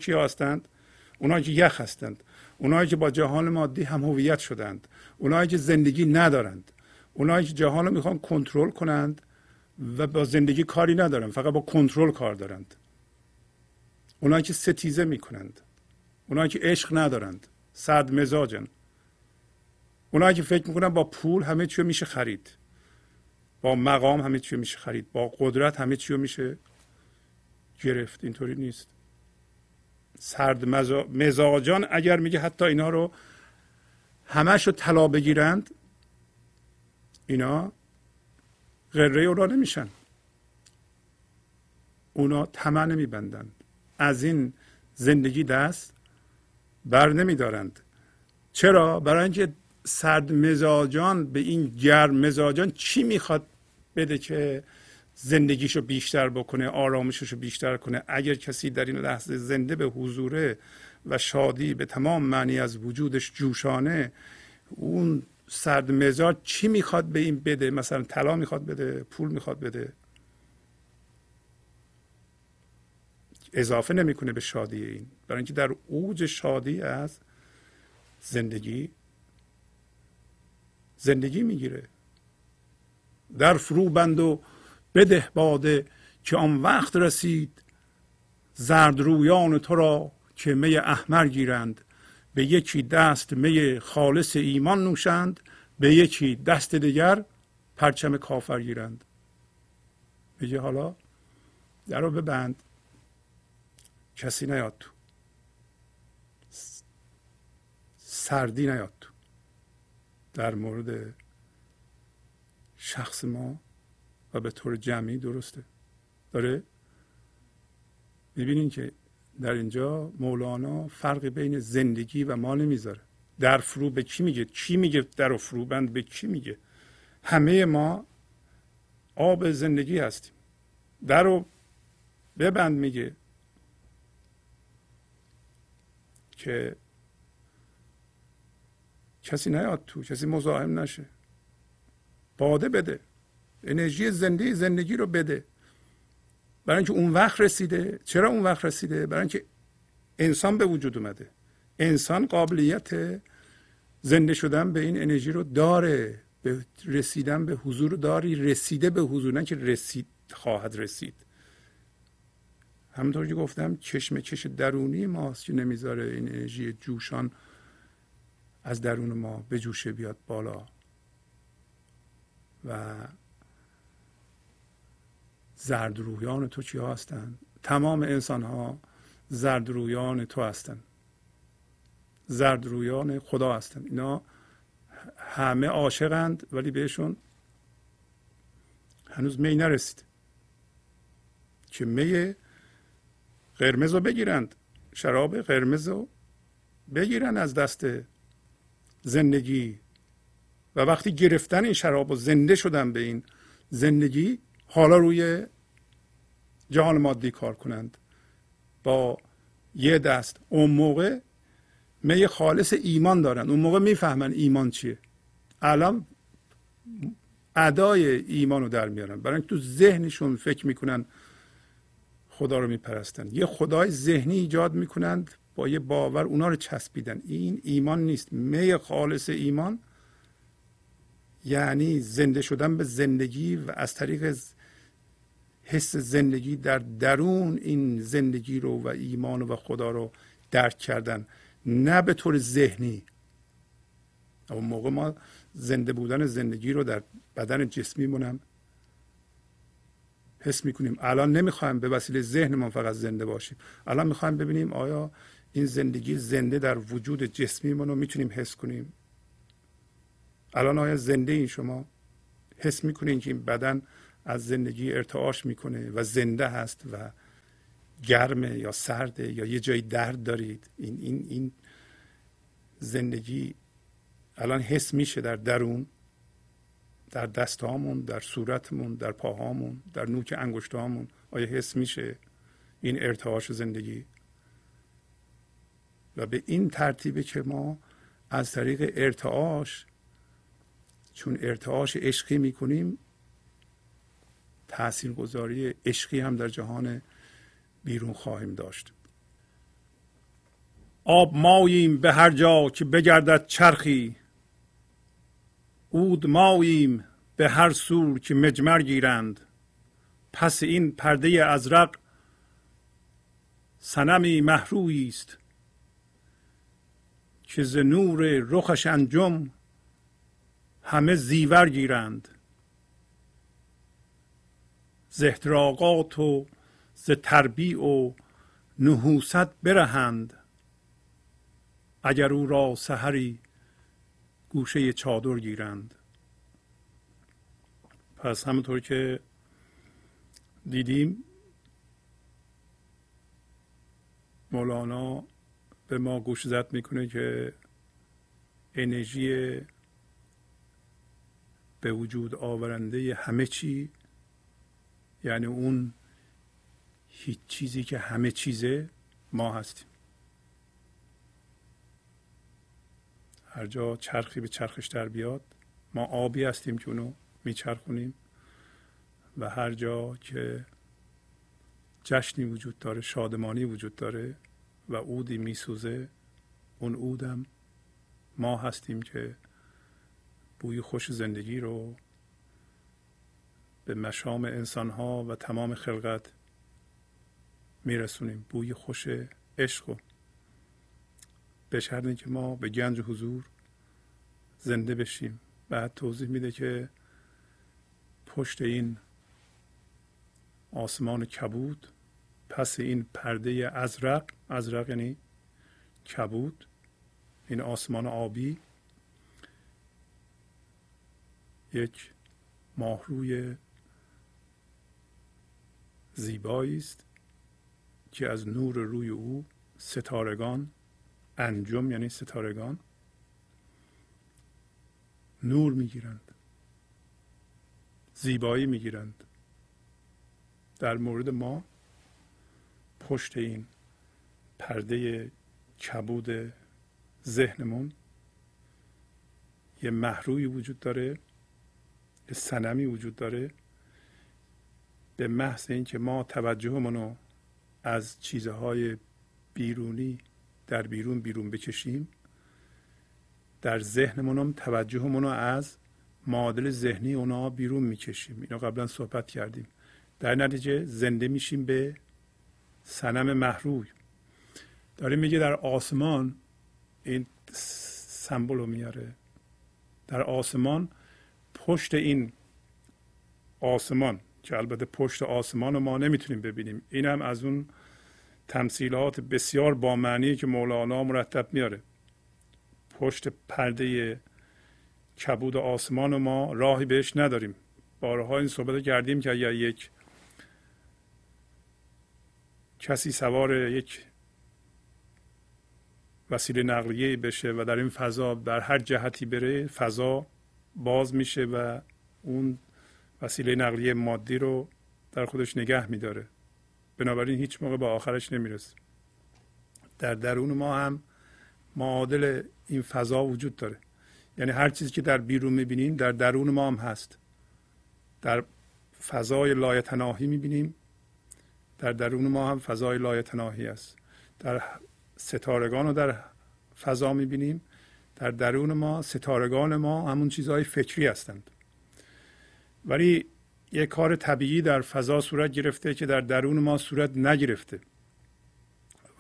کی هستند؟ اونایی که یخ هستند، اونایی که با جهان مادی هم هویت شدند، اونایی که زندگی ندارند، اونایی که جهان رو میخوان کنترل کنند و با زندگی کاری ندارند، فقط با کنترل کار دارند. اونایی که ستیزه میکنند، اونایی که عشق ندارند، سرد مزاجن. اونایی که فکر میکنن با پول همه چیو میشه خرید، با مقام همه چیو میشه خرید، با قدرت همه چیو میشه گرفت. اینطوری نیست. سرد مزاجان اگر میگه حتی اینا رو همش رو طلا بگیرند، اینا غره اونا نمیشن، اونا طمع نمیبندند، از این زندگی دست بر نمیدارند. چرا؟ برای اینکه سرد مزاجان به این گرم مزاجان چی میخواد بده که زندگیشو بیشتر بکنه، آرامششو بیشتر کنه. اگر کسی در این لحظه زنده به حضوره و شادی به تمام معنی از وجودش جوشانه، اون سرد مزاج چی میخواد به این بده؟ مثلا طلا میخواد بده، پول میخواد بده، اضافه نمیکنه به شادی این، برای اینکه در اوج شادی از زندگی میگیره. در فرو بند و بده باده که آن وقت رسید، زردرویان تو را که می احمر گیرند، به یکی دست می خالص ایمان نوشند، به یکی دست دیگر پرچم کافر گیرند. میگه حالا در رو ببند، کسی نیاد تو، سردی نیاد تو. در مورد شخص ما و به طور جمعی درسته. داره میبینین که در اینجا مولانا فرق بین زندگی و ما نمیذاره. در فرو به چی میگه؟ چی میگه در فروبند به چی میگه؟ همه ما آب زندگی هستیم. در رو ببند میگه که کسی نیاد تو، کسی مزاحم نشه. باده بده، انرژی زندگی رو بده، برای اینکه اون وقت رسیده. چرا اون وقت رسیده؟ برای اینکه انسان به وجود اومده. انسان قابلیت زنده شدن به این انرژی رو داره، به رسیدن به حضور رو داری. رسیده به حضور، نه که رسید خواهد رسید. همونطور که گفتم کشمکش درونی ماست که نمیذاره این انرژی جوشان از درون ما به جوشه بیاد بالا. و زردرویان تو چی هستند؟ تمام انسان ها زردرویان تو هستند، زردرویان خدا هستند. اینا همه عاشقند ولی بهشون هنوز می نرسید که می قرمز رو بگیرند، شراب قرمز رو بگیرند از دست زندگی. و وقتی گرفتن این شراب و زنده شدن به این زندگی، حالا روی جهان مادی کار کنند با یه دست. اون موقع می خالص ایمان دارند، اون موقع میفهمند ایمان چیه. الان ادای ایمان رو در میارن، برای اینکه تو ذهنشون فکر میکنن خدا رو میپرستن. یه خدای ذهنی ایجاد میکنند با یه باور، اونا رو چسبیدن. این ایمان نیست. می خالص ایمان یعنی زنده شدن به زندگی و از طریق حس زندگی در درون این زندگی رو و ایمان و خدا رو درک کردن، نه به طور ذهنی. اون موقع ما زنده بودن زندگی رو در بدن جسمی مونم حس میکنیم. الان نمیخوایم به وسیله ذهنمون فقط زنده باشیم. الان میخوایم ببینیم آیا این زندگی زنده در وجود جسمیمون رو میتونیم حس کنیم. الان آیا زنده این شما؟ حس میکنین که این بدن از زندگی ارتعاش میکنه و زنده هست و گرمه یا سرده یا یه جایی درد دارید؟ این زندگی الان حس میشه در درون، در دستهامون، در صورتمون، در پاهامون، در نوک انگشتهامون. آیا حس میشه این ارتعاش زندگی؟ و به این ترتیبه که ما از طریق ارتعاش، چون ارتعاش عشقی میکنیم، تاثیرگذاری عشقی هم در جهان بیرون خواهیم داشت. آب ماییم به هر جا که بگردد چرخی، عود ماییم به هر سور که مجمر گیرند. پس این پرده ازرق صنمی محرویی است که ز نور رخش انجم همه زیور گیرند. ز احتراقات و ز تربیع و نحوست برهند. اگر او را سحری گوشه چادر گیرند. پس همونطور که دیدیم مولانا به ما گوش زد میکنه که انرژی به وجود آورنده همه چی، یعنی اون هیچ چیزی که همه چیزه، ما هستیم. هر جا چرخی به چرخش در بیاد، ما آبی هستیم که اونو میچرخونیم. و هر جا که جشنی وجود داره، شادمانی وجود داره و عودی میسوزه، اون عودم ما هستیم که بوی خوش زندگی رو به مشام انسانها و تمام خلقت میرسونیم. بوی خوش عشق رو به شرطی که ما به گنج حضور زنده بشیم. بعد توضیح میده که پشت این آسمان کبود، پس این پرده ازرق، ازرق یعنی کبود، این آسمان آبی، یک ماهروی زیبایی است که از نور روی او ستارگان، انجم یعنی ستارگان، نور میگیرند، زیبایی میگیرند. در مورد ما پشت این پرده کبود ذهنمون یه محروی وجود داره، یه صنمی وجود داره. به محض اینکه ما توجهمون رو از چیزهای بیرونی در بیرون بکشیم، در ذهنمون هم توجهمون رو از معادل ذهنی اونا بیرون میکشیم. اینو قبلا صحبت کردیم. در نتیجه زنده میشیم به صنم محروی. داره میگه در آسمان، این سمبل رو میاره، در آسمان پشت این آسمان، که البته پشت آسمان رو ما نمیتونیم ببینیم، این هم از اون تمثیلات بسیار با معنی که مولانا مرتب میاره. پشت پرده کبود آسمان رو ما راهی بهش نداریم. بارها این صحبت کردیم که اگر یک کسی سوار یک وسیله نقلیه بشه و در این فضا در هر جهتی بره، فضا باز میشه و اون وسیله نقلیه مادی رو در خودش نگه میداره. بنابراین هیچ موقع به آخرش نمیرسه. در درون ما هم معادل این فضا وجود داره. یعنی هر چیزی که در بیرون میبینیم در درون ما هم هست. در فضای لایتناهی میبینیم، در درون ما هم فضای لایتناهی است. در ستارگان رو در فضا میبینیم، در درون ما ستارگان ما همون چیزهای فکری هستند. ولی یک کار طبیعی در فضا صورت گرفته که در درون ما صورت نگرفته،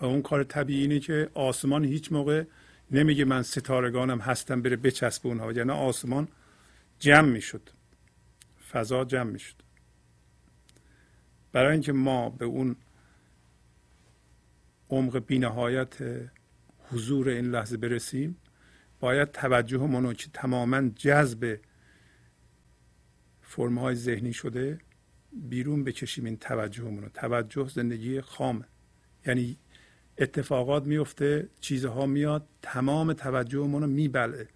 و اون کار طبیعی اینه که آسمان هیچ موقع نمیگه من ستارگانم هستم بره بچسبه اونها. یعنی آسمان جمع میشد، فضا جمع میشد. برای اینکه ما به اون عمق بینهایت حضور این لحظه برسیم، باید توجهمون رو که تماما جذب فرم‌های ذهنی شده بیرون بکشیم. این توجهمون رو، توجه زندگی خامه، یعنی اتفاقات میفته، چیزها میاد، تمام توجهمون رو میبلعه.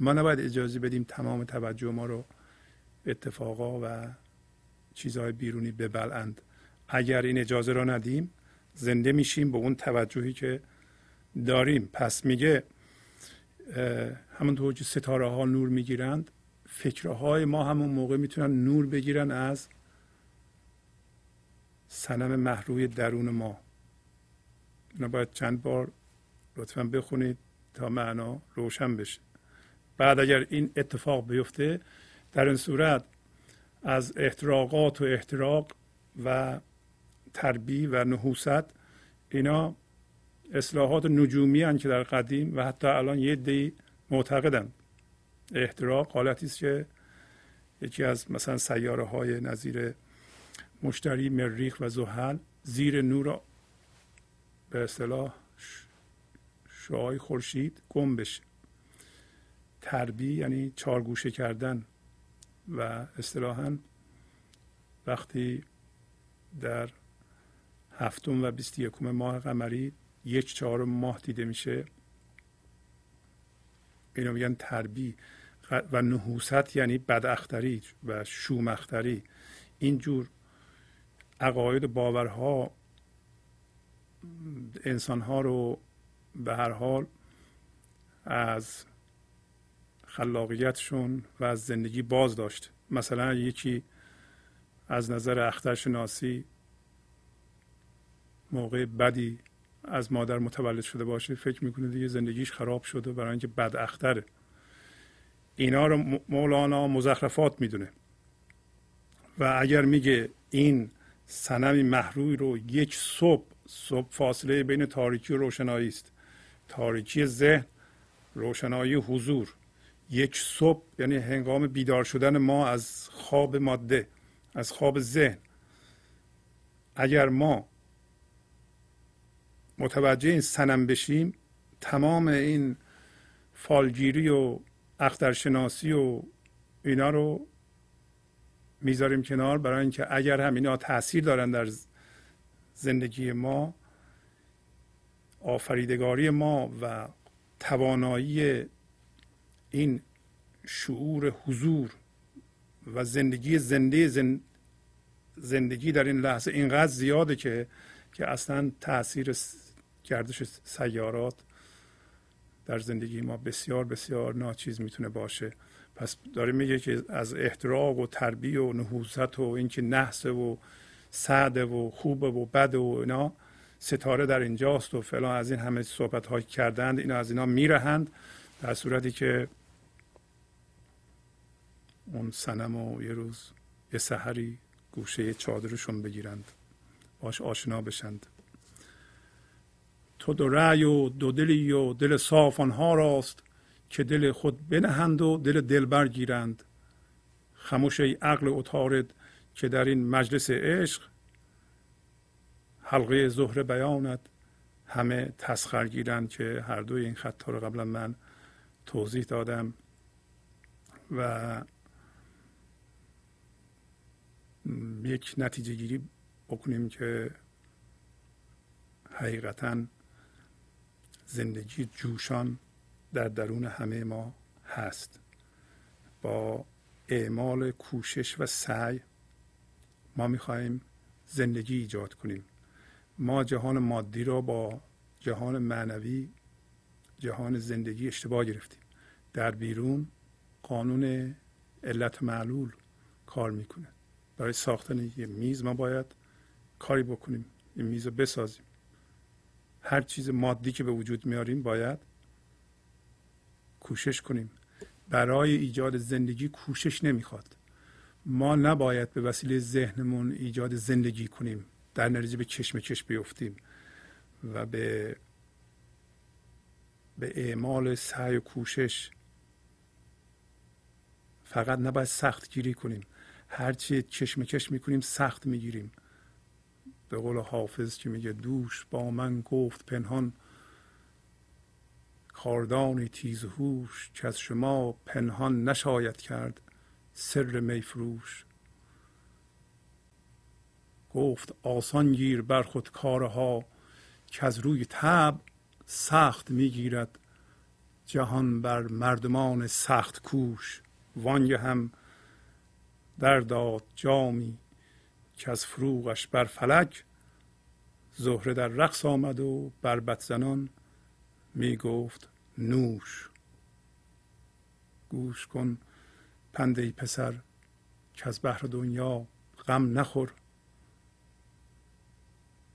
ما نباید اجازه بدیم تمام توجه ما رو اتفاقا و چیزهای بیرونی ببلعند. اگر این اجازه را ندیم زنده میشیم به اون توجهی که داریم. پس میگه همونطور که ستاره ها نور میگیرند، فکرهای ما همون موقع میتونن نور بگیرن از صنم محروی درون ما. اینا باید چند بار لطفا بخونید تا معنا روشن بشه. بعد اگر این اتفاق بیفته، در این صورت از احتراقات و احتراق و تربی و نحوست، اینا اصلاحات نجومی هستند که در قدیم و حتی الان یه عده‌ای معتقدند. احتراق حالتی است که یکی از مثلا سیاره های نظیر مشتری، مریخ و زحل زیر نور به اصطلاح شعاع خورشید گم بشه. تربی یعنی چارگوشه کردن، و اصطلاحاً وقتی در هفتم و 21 ماه قمری 1/4 ماه دیده میشه، اینو میگن تربی. و نحوست یعنی بداختری و شومختری. اینجور عقاید و باورها انسانها رو به هر حال از خلاقیتشون و از زندگی باز داشت. مثلا یکی از نظر اخترشناسی موقع بدی از مادر متولد شده باشه، فکر میکنه دیگه زندگیش خراب شده برای اینکه بد اختره. اینا رو مولانا مزخرفات میدونه. و اگر میگه این صنم محروی رو یک صبح فاصله بین تاریکی و روشنایی است، تاریکی ذهن، روشنایی حضور، یک صبح یعنی هنگام بیدار شدن ما از خواب ماده، از خواب ذهن. اگر ما متوجه این صنم بشیم، تمام این فالگیری و اخترشناسی و اینا رو میذاریم کنار. برای اینکه اگر هم اینا تاثیر دارن در زندگی ما، آفریدگاری ما و توانایی این شعور حضور و زندگی زندگی در این لحظه اینقدر زیاده که اصلا تاثیر گردش سیارات در زندگی ما بسیار بسیار ناچیز میتونه باشه. پس داره میگه که از احتراق و تربیه و نحوست و اینکه نحسه و سعده و خوبه و بده و اینا، ستاره در اینجاست و فلان، از این همه صحبت های کردند، اینا از اینا میرهند، در صورتی که اون صنم و یه روز یه سحری گوشه چادرشون بگیرند، باش آشنا بشند. تو دو رأی و دو دلی و دل صاف آنها راست که دل خود بنهند و دل دلبر گیرند. خموش ای عقل عطارد که در این مجلس عشق، حلقه زهره بیانت همه تسخر گیرند. که هر دوی این خطا رو قبلا من توضیح دادم و یک نتیجه گیری بکنیم که حقیقتاً زندگی جوشان در درون همه ما هست. با اعمال کوشش و سعی ما میخوایم زندگی ایجاد کنیم. ما جهان مادی را با جهان معنوی، جهان زندگی، اشتباه گرفتیم. در بیرون قانون علت معلول کار میکنه. برای ساختن یه میز ما باید کاری بکنیم، این میز رو بسازیم. هر چیز مادی که به وجود میاریم باید کوشش کنیم. برای ایجاد زندگی کوشش نمیخواد. ما نباید به وسیله ذهنمون ایجاد زندگی کنیم، در نتیجه به کشمکش بیفتیم و به اعمال سعی و کوشش فقط نباید سخت گیری کنیم. هرچی کشمکش میکنیم سخت میگیریم. به قول حافظ که میگه دوش با من گفت پنهان کاردان تیز هوش، که از شما پنهان نشاید کرد سر میفروش. گفت آسان گیر بر خود کارها، که از روی طبع سخت میگیرد جهان بر مردمان سخت کوش. وانگه هم در داد جامی که از فروغش بر فلک، زهره در رقص آمد و بر بدزنان می گفت نوش. گوش کن پند ای پسر که از بحر دنیا غم نخور.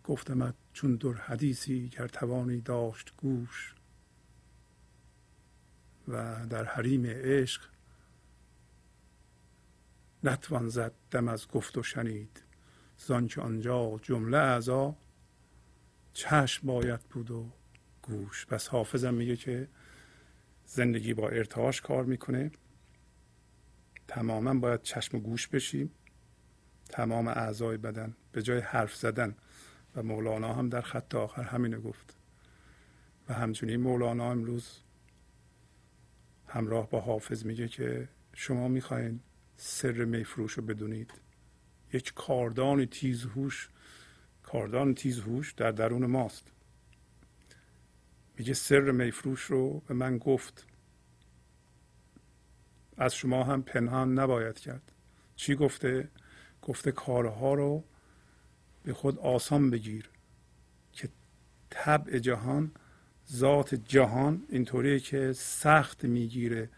گفتمت چون در حدیثی گر توانی داشت گوش. و در حریم عشق نتوان زد دم از گفت و شنید، زانکه آنجا جمله اعضا چشم باید بود و گوش. پس حافظم میگه که زندگی با ارتعاش کار میکنه. تماما باید چشم و گوش بشیم، تمام اعضای بدن، به جای حرف زدن. و مولانا هم در خط آخر همینو گفت. و همچنین مولانا امروز همراه با حافظ میگه که شما میخواین سر میفروش رو بدونید. یک کاردان تیزهوش، کاردان تیزهوش در درون ماست. میگه سر میفروش رو به من گفت، از شما هم پنهان نباید کرد. چی گفته؟ گفته کارها رو به خود آسان بگیر، که طبع جهان، ذات جهان اینطوریه که سخت میگیره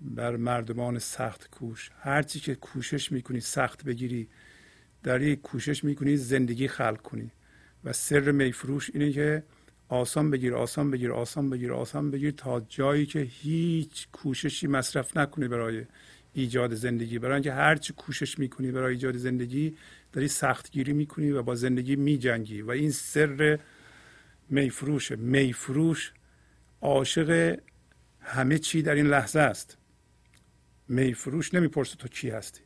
بر مردمان سخت کوش. هرچی که کوشش میکنی سخت بگیری، در یک کوشش میکنی زندگی خلق کنی. و سر میفروش اینه که آسان بگیر، آسان بگیر، آسان بگیر، آسان بگیر، تا جایی که هیچ کوششی مصرف نکنی برای ایجاد زندگی. برای اینکه هرچی کوشش میکنی برای ایجاد زندگی داری سخت گیری میکنی و با زندگی میجنگی. و این سر میفروشه. میفروش عاشق همه چی در این لحظه است. میفروش نمیپرسه تو کی هستی.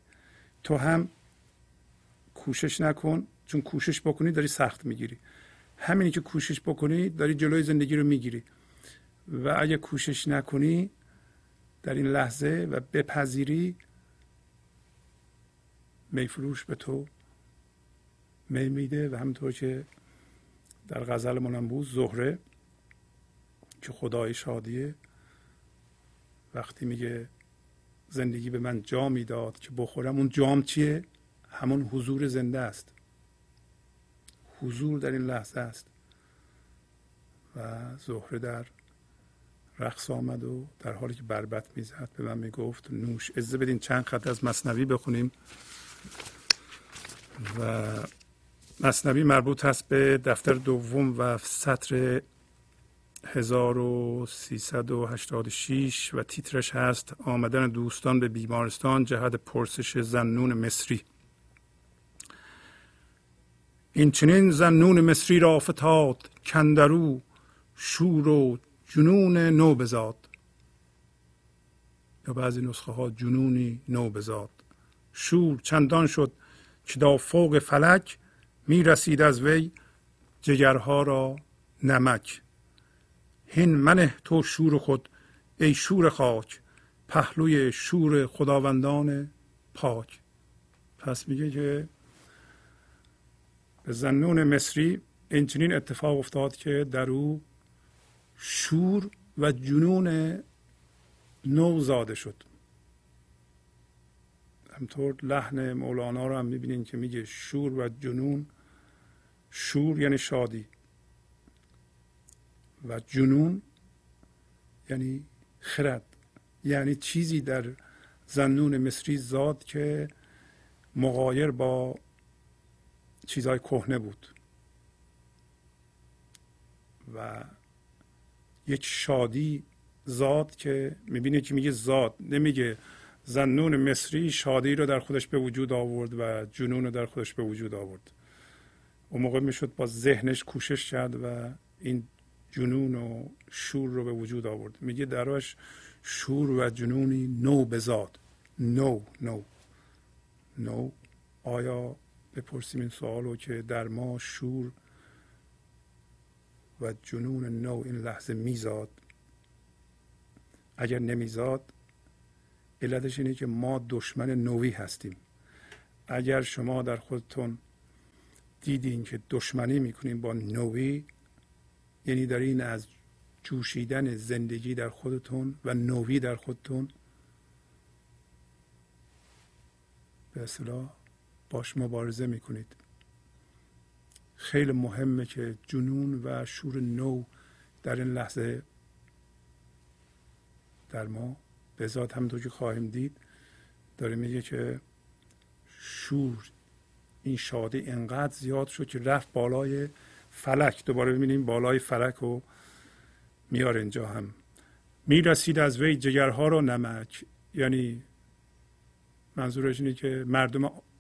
تو هم کوشش نکن، چون کوشش بکنی داری سخت میگیری. همینی که کوشش بکنی داری جلوی زندگی رو میگیری. و اگه کوشش نکنی در این لحظه و بپذیری، میفروش به تو می میده. و همونطور که در غزل منم بود، زهره که خدای شادیه، وقتی میگه زندگی به من جامی داد که بخورم. اون جام چیه؟ همون حضور زنده است. حضور در این لحظه است. و زهره در رقص آمد و در حالی که بربط میزد به من میگفت نوش. اجازه بدین چند خط از مثنوی بخونیم و مثنوی مربوط هست به دفتر دوم و سطر 1386 و تیترش هست آمدن دوستان به بیمارستان جهت پرسش ذالنون مصری. این چنین ذالنون مصری را فتاد کندرو شور و جنون نو بزاد. یا بعضی نسخه ها جنونی نو بزاد. شور چندان شد که دا فوق فلک می رسید از وی جگرها را نمک. هین منه تو شور خود ای شور خاک پهلوی شور خداوندان پاک. پس میگه که به ذالنون مصری اینچنین اتفاق افتاد که در او شور و جنون نو زاده شد. همطور لحن مولانا رو هم میبینین که میگه شور و جنون. شور یعنی شادی و جنون یعنی خرد، یعنی چیزی در ذالنون مصری زاد که مغایر با چیزهای کهنه بود و یک شادی زاد که میبینه که میگه زاد، نمیگه ذالنون مصری شادی رو در خودش به وجود آورد و جنون رو در خودش به وجود آورد. اون موقع میشد با ذهنش کوشش کرد و این جنون و شور رو به وجود آورد. میگه دراش شور و جنونی نو بزاد. نو. آیا بپرسیم این سوال رو که در ما شور و جنون نو این لحظه میزاد؟ اگر نمیزاد علتش اینه که ما دشمن نوی هستیم. اگر شما در خودتون دیدین که دشمنی میکنین با نوی، یعنی دارین از جوشیدن زندگی در خودتون و نوی در خودتون به اصطلاح باش مبارزه میکنید. خیلی مهمه که جنون و شور نو در این لحظه در ما به ذات. همونطور که خواهیم دید داره میگه که شور، این شادی انقدر زیاد شد که رفت بالای فلک. دوباره ببینیم بالای فلک رو میاره اینجا هم. میرسید از وی جگرها رو نمک. یعنی منظورش اینه که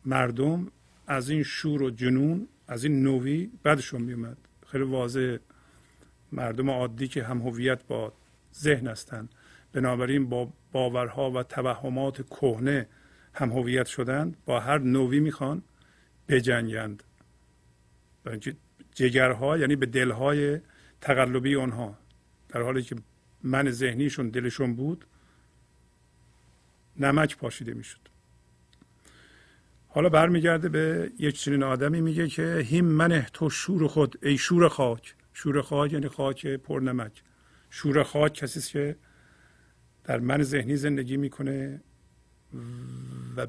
مردم از این شور و جنون، از این نوی بدشون میومد. خیلی واضحه مردم عادی که هم هویت با ذهن هستند، بنابراین با باورها و توهمات کهنه هم هویت شدند، با هر نوی میخوان بجنگند. جگرها یعنی به دلهای تقلبی اونها، در حالی که من ذهنیشون دلشون بود، نمک پاشیده میشد. حالا برمیگرده به یک چنین آدمی، میگه که هیم منه تو شور خود ای شور خاک. شور خاک یعنی خاک پر نمک. شور خاک کسی است که در من ذهنی زندگی میکنه و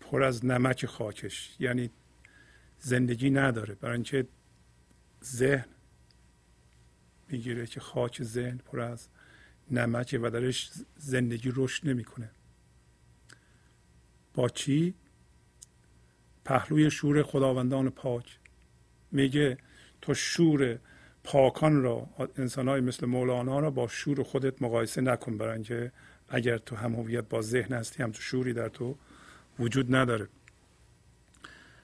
پر از نمک خاکش، یعنی زندگی نداره. برای اینکه ذهن میگیره که خاک ذهن پر از نمکه و درش زندگی رشد نمیکنه. با چی؟ پهلوی شور خداوندان پاک. میگه تو شور پاکان را، انسان‌های مثل مولانا را با شور خودت مقایسه نکن، برای اینکه اگر تو هم هویت با ذهن هستی، هم تو شوری در تو وجود نداره.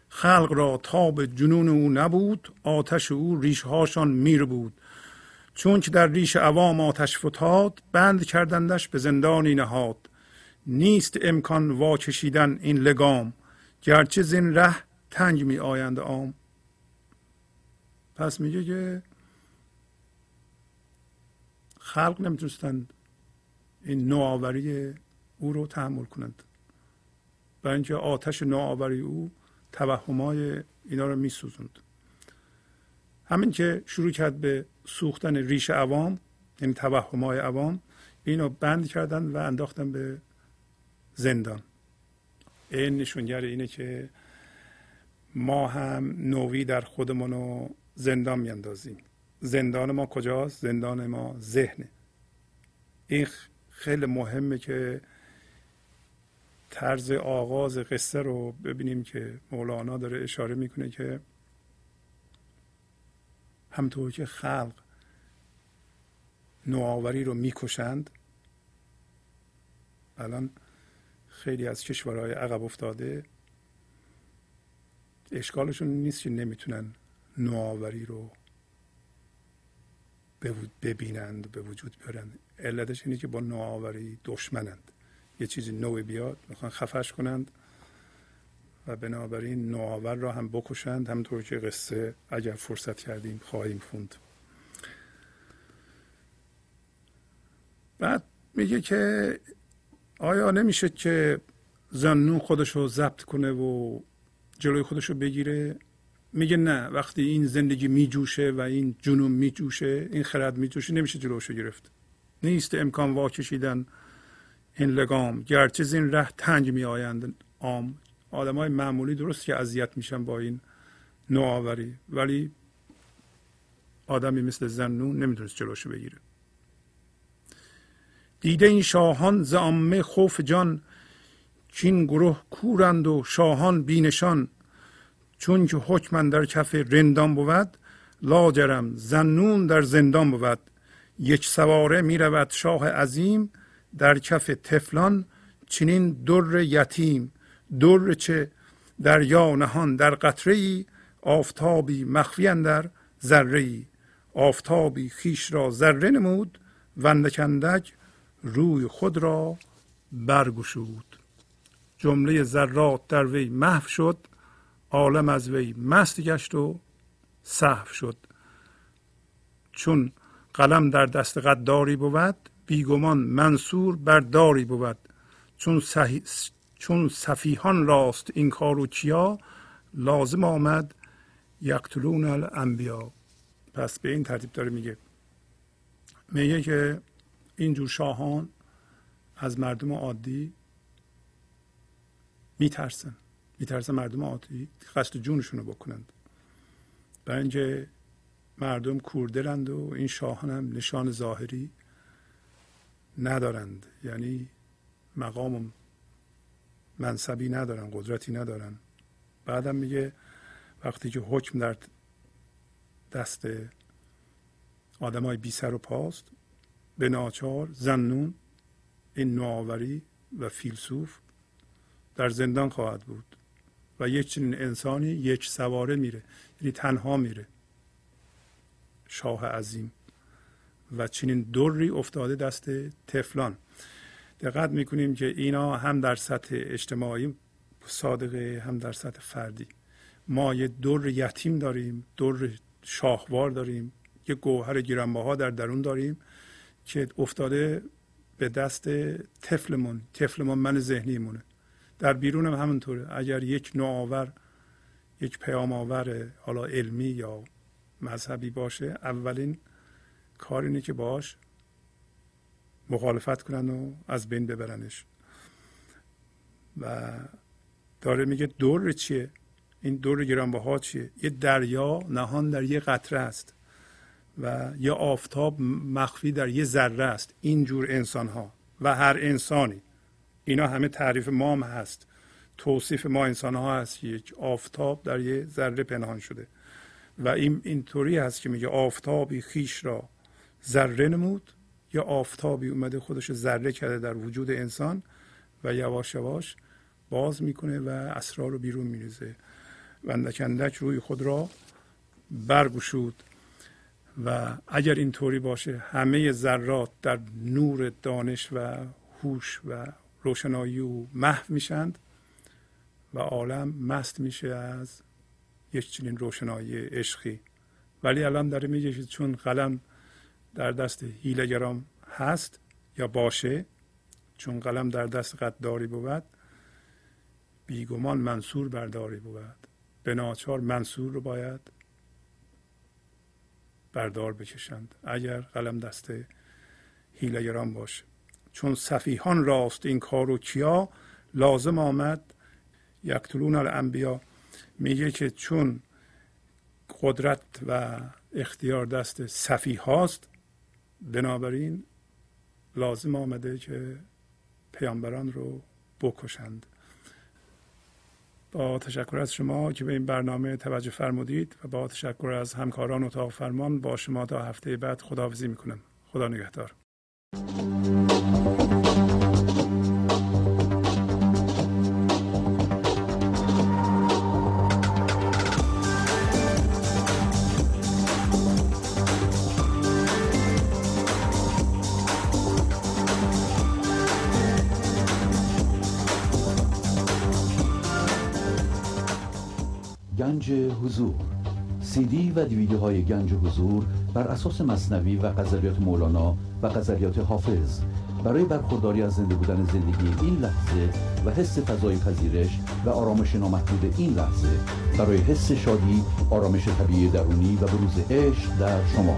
خلق را تاب جنون او نبود، آتش او ریشهاشان میر بود. چون که در ریش عوام آتش فتاد، بند کردندش به زندانی نهاد. نیست امکان واکشیدن این لگام، گرچه زین ره تنگ می آیند عام. پس میگه که خلق نمیتونستند این نوآوری او رو تحمل کنند، برای اینکه آتش نوآوری او توهمای اینا رو میسوزند. همین که شروع کرد به سوختن ریش عوام، یعنی توهمای عوام، اینو بند کردن و انداختن به زندان. این نشونگر اینه که ما هم نوعی در خودمونو زندان میاندازیم. زندان ما کجاست؟ زندان ما ذهنه. این خیلی مهمه که طرز آغاز قصه رو ببینیم که مولانا داره اشاره میکنه که همطور که خلق نوآوری رو میکشند، الان خیلی از کشورهای عقب افتاده اشکالشون نیست که نمیتونن نوآوری رو ببینند، به وجود بیارند. علتش اینه که با نوآوری دشمنند. یه چیزی نو بیاد میخوان خفش کنند و بنابراین نوآور را هم بکشند. همونطور که قصه اگر فرصت کردیم خواهیم خوند. بعد میگه که آیا نمیشه که ذالنون خودش رو ضبط کنه و جلوی خودش رو بگیره؟ میگه نه، وقتی این زندگی میجوشه و این جنون میجوشه، این خرد میجوشه، نمیشه جلوش رو گرفت. نیست امکان واکشیدن این لگام، گرچه زین ره تنگ می آیند عام. آدم های معمولی درست که اذیت میشن با این نوآوری، ولی آدمی مثل ذالنون نمیتونست جلوش رو بگیره. دیده این شاهان ز عامه خوف جان، چین گروه کورند و شاهان بینشان. چون که حکم در کف رندان بود، لاجرم ذالنون در زندان بود. یک سواره می رود شاه عظیم، در کف طفلان چنین در یتیم. در چه دریا نهان در قطره ای، آفتابی مخفی اندر ذره ای. آفتابی خویش را ذره نمود، اندک اندک روی خود را برگشود. جمله ذرات در وی محو شد، عالم از وی مست گشت و سهو شد. چون قلم در دست غداری بود، بیگمان منصور بر داری بود. چون سفیهان راست این کار و کیا، لازم آمد یقتلون الانبیا. پس به این ترتیب داره میگه که اینجور شاهان از مردم عادی میترسن مردم عادی قصد جونشون رو بکنند. برای اینکه مردم کوردلند و این شاهان هم نشان ظاهری ندارند، یعنی مقام منصبی ندارن، قدرتی ندارن. بعدم میگه وقتی که حکم در دست آدم های بی سر و پاست، به ناچار ذالنون این نوآوری و فیلسوف در زندان خواهد بود و یک چنین انسانی یک سواره میره، یعنی تنها میره، شاه عظیم. و چنین دری افتاده دست طفلان. دقت میکنیم که اینا هم در سطح اجتماعی صادقه، هم در سطح فردی. ما یه در یتیم داریم، در شاهوار داریم، یه گوهر گرانبها در درون داریم که افتاده به دست طفلمون، من ذهنیمونه. در بیرون هم همونطوره. اگر یک نوآور، یک پیام آور حالا علمی یا مذهبی باشه، اولین کار اینه که باهاش مخالفت کنن و از بین ببرنش. و داره میگه دور چیه؟ این دور گرانبها چیه؟ یه دریا نهان در یه قطره است و یه آفتاب مخفی در یه ذره است. اینجور انسان ها و هر انسانی، اینا همه تعریف ما هم هست، توصیف ما انسان ها هست که یک آفتاب در یه ذره پنهان شده. و این طوری هست که میگه آفتابی خویش را ذره نمود، یا آفتابی اومده خودش ذره کرده در وجود انسان و یواش یواش باز میکنه و اسرار رو بیرون میریزه. و اندک اندک روی خود را برگشود. و اگر این طوری باشه، همه ذرات در نور دانش و هوش و روشنایی او محو میشند و عالم مست میشه از یک چنین روشنایی عشقی. ولی الان داره میگه که چون قلم در دست هیله‌گران هست یا باشه، چون قلم در دست غداری بود، بیگمان منصور برداری بود. به ناچار منصور رو باید بردار بکشند اگر قلم دست هیله‌گران باشه. چون سفیهان راست این کار و کیا، لازم آمد. یقتلون الانبیا میگه که چون قدرت و اختیار دست سفیه هاست، بنابراین لازم آمده که پیامبران رو بکشند. با تشکر از شما که به این برنامه توجه فرمودید و با تشکر از همکاران اتاق فرمان، با شما تا هفته بعد خداحافظی میکنم. خدا نگهدار. گنج حضور، سی دی و دیویدیوهای گنج حضور بر اساس مثنوی و غزلیات مولانا و غزلیات حافظ، برای برخورداری از زنده بودن زندگی این لحظه و حس فضای پذیرش و آرامش نامحدود این لحظه، برای حس شادی، آرامش طبیعی درونی و بروز عشق در شما،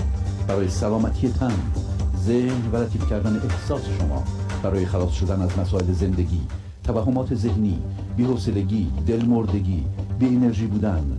برای سلامتی تن، ذهن و لطیف کردن احساس شما، برای خلاص شدن از مسائل زندگی، توهمات ذهنی، بی‌حوصلگی، دلمردگی، بی انرژی بودن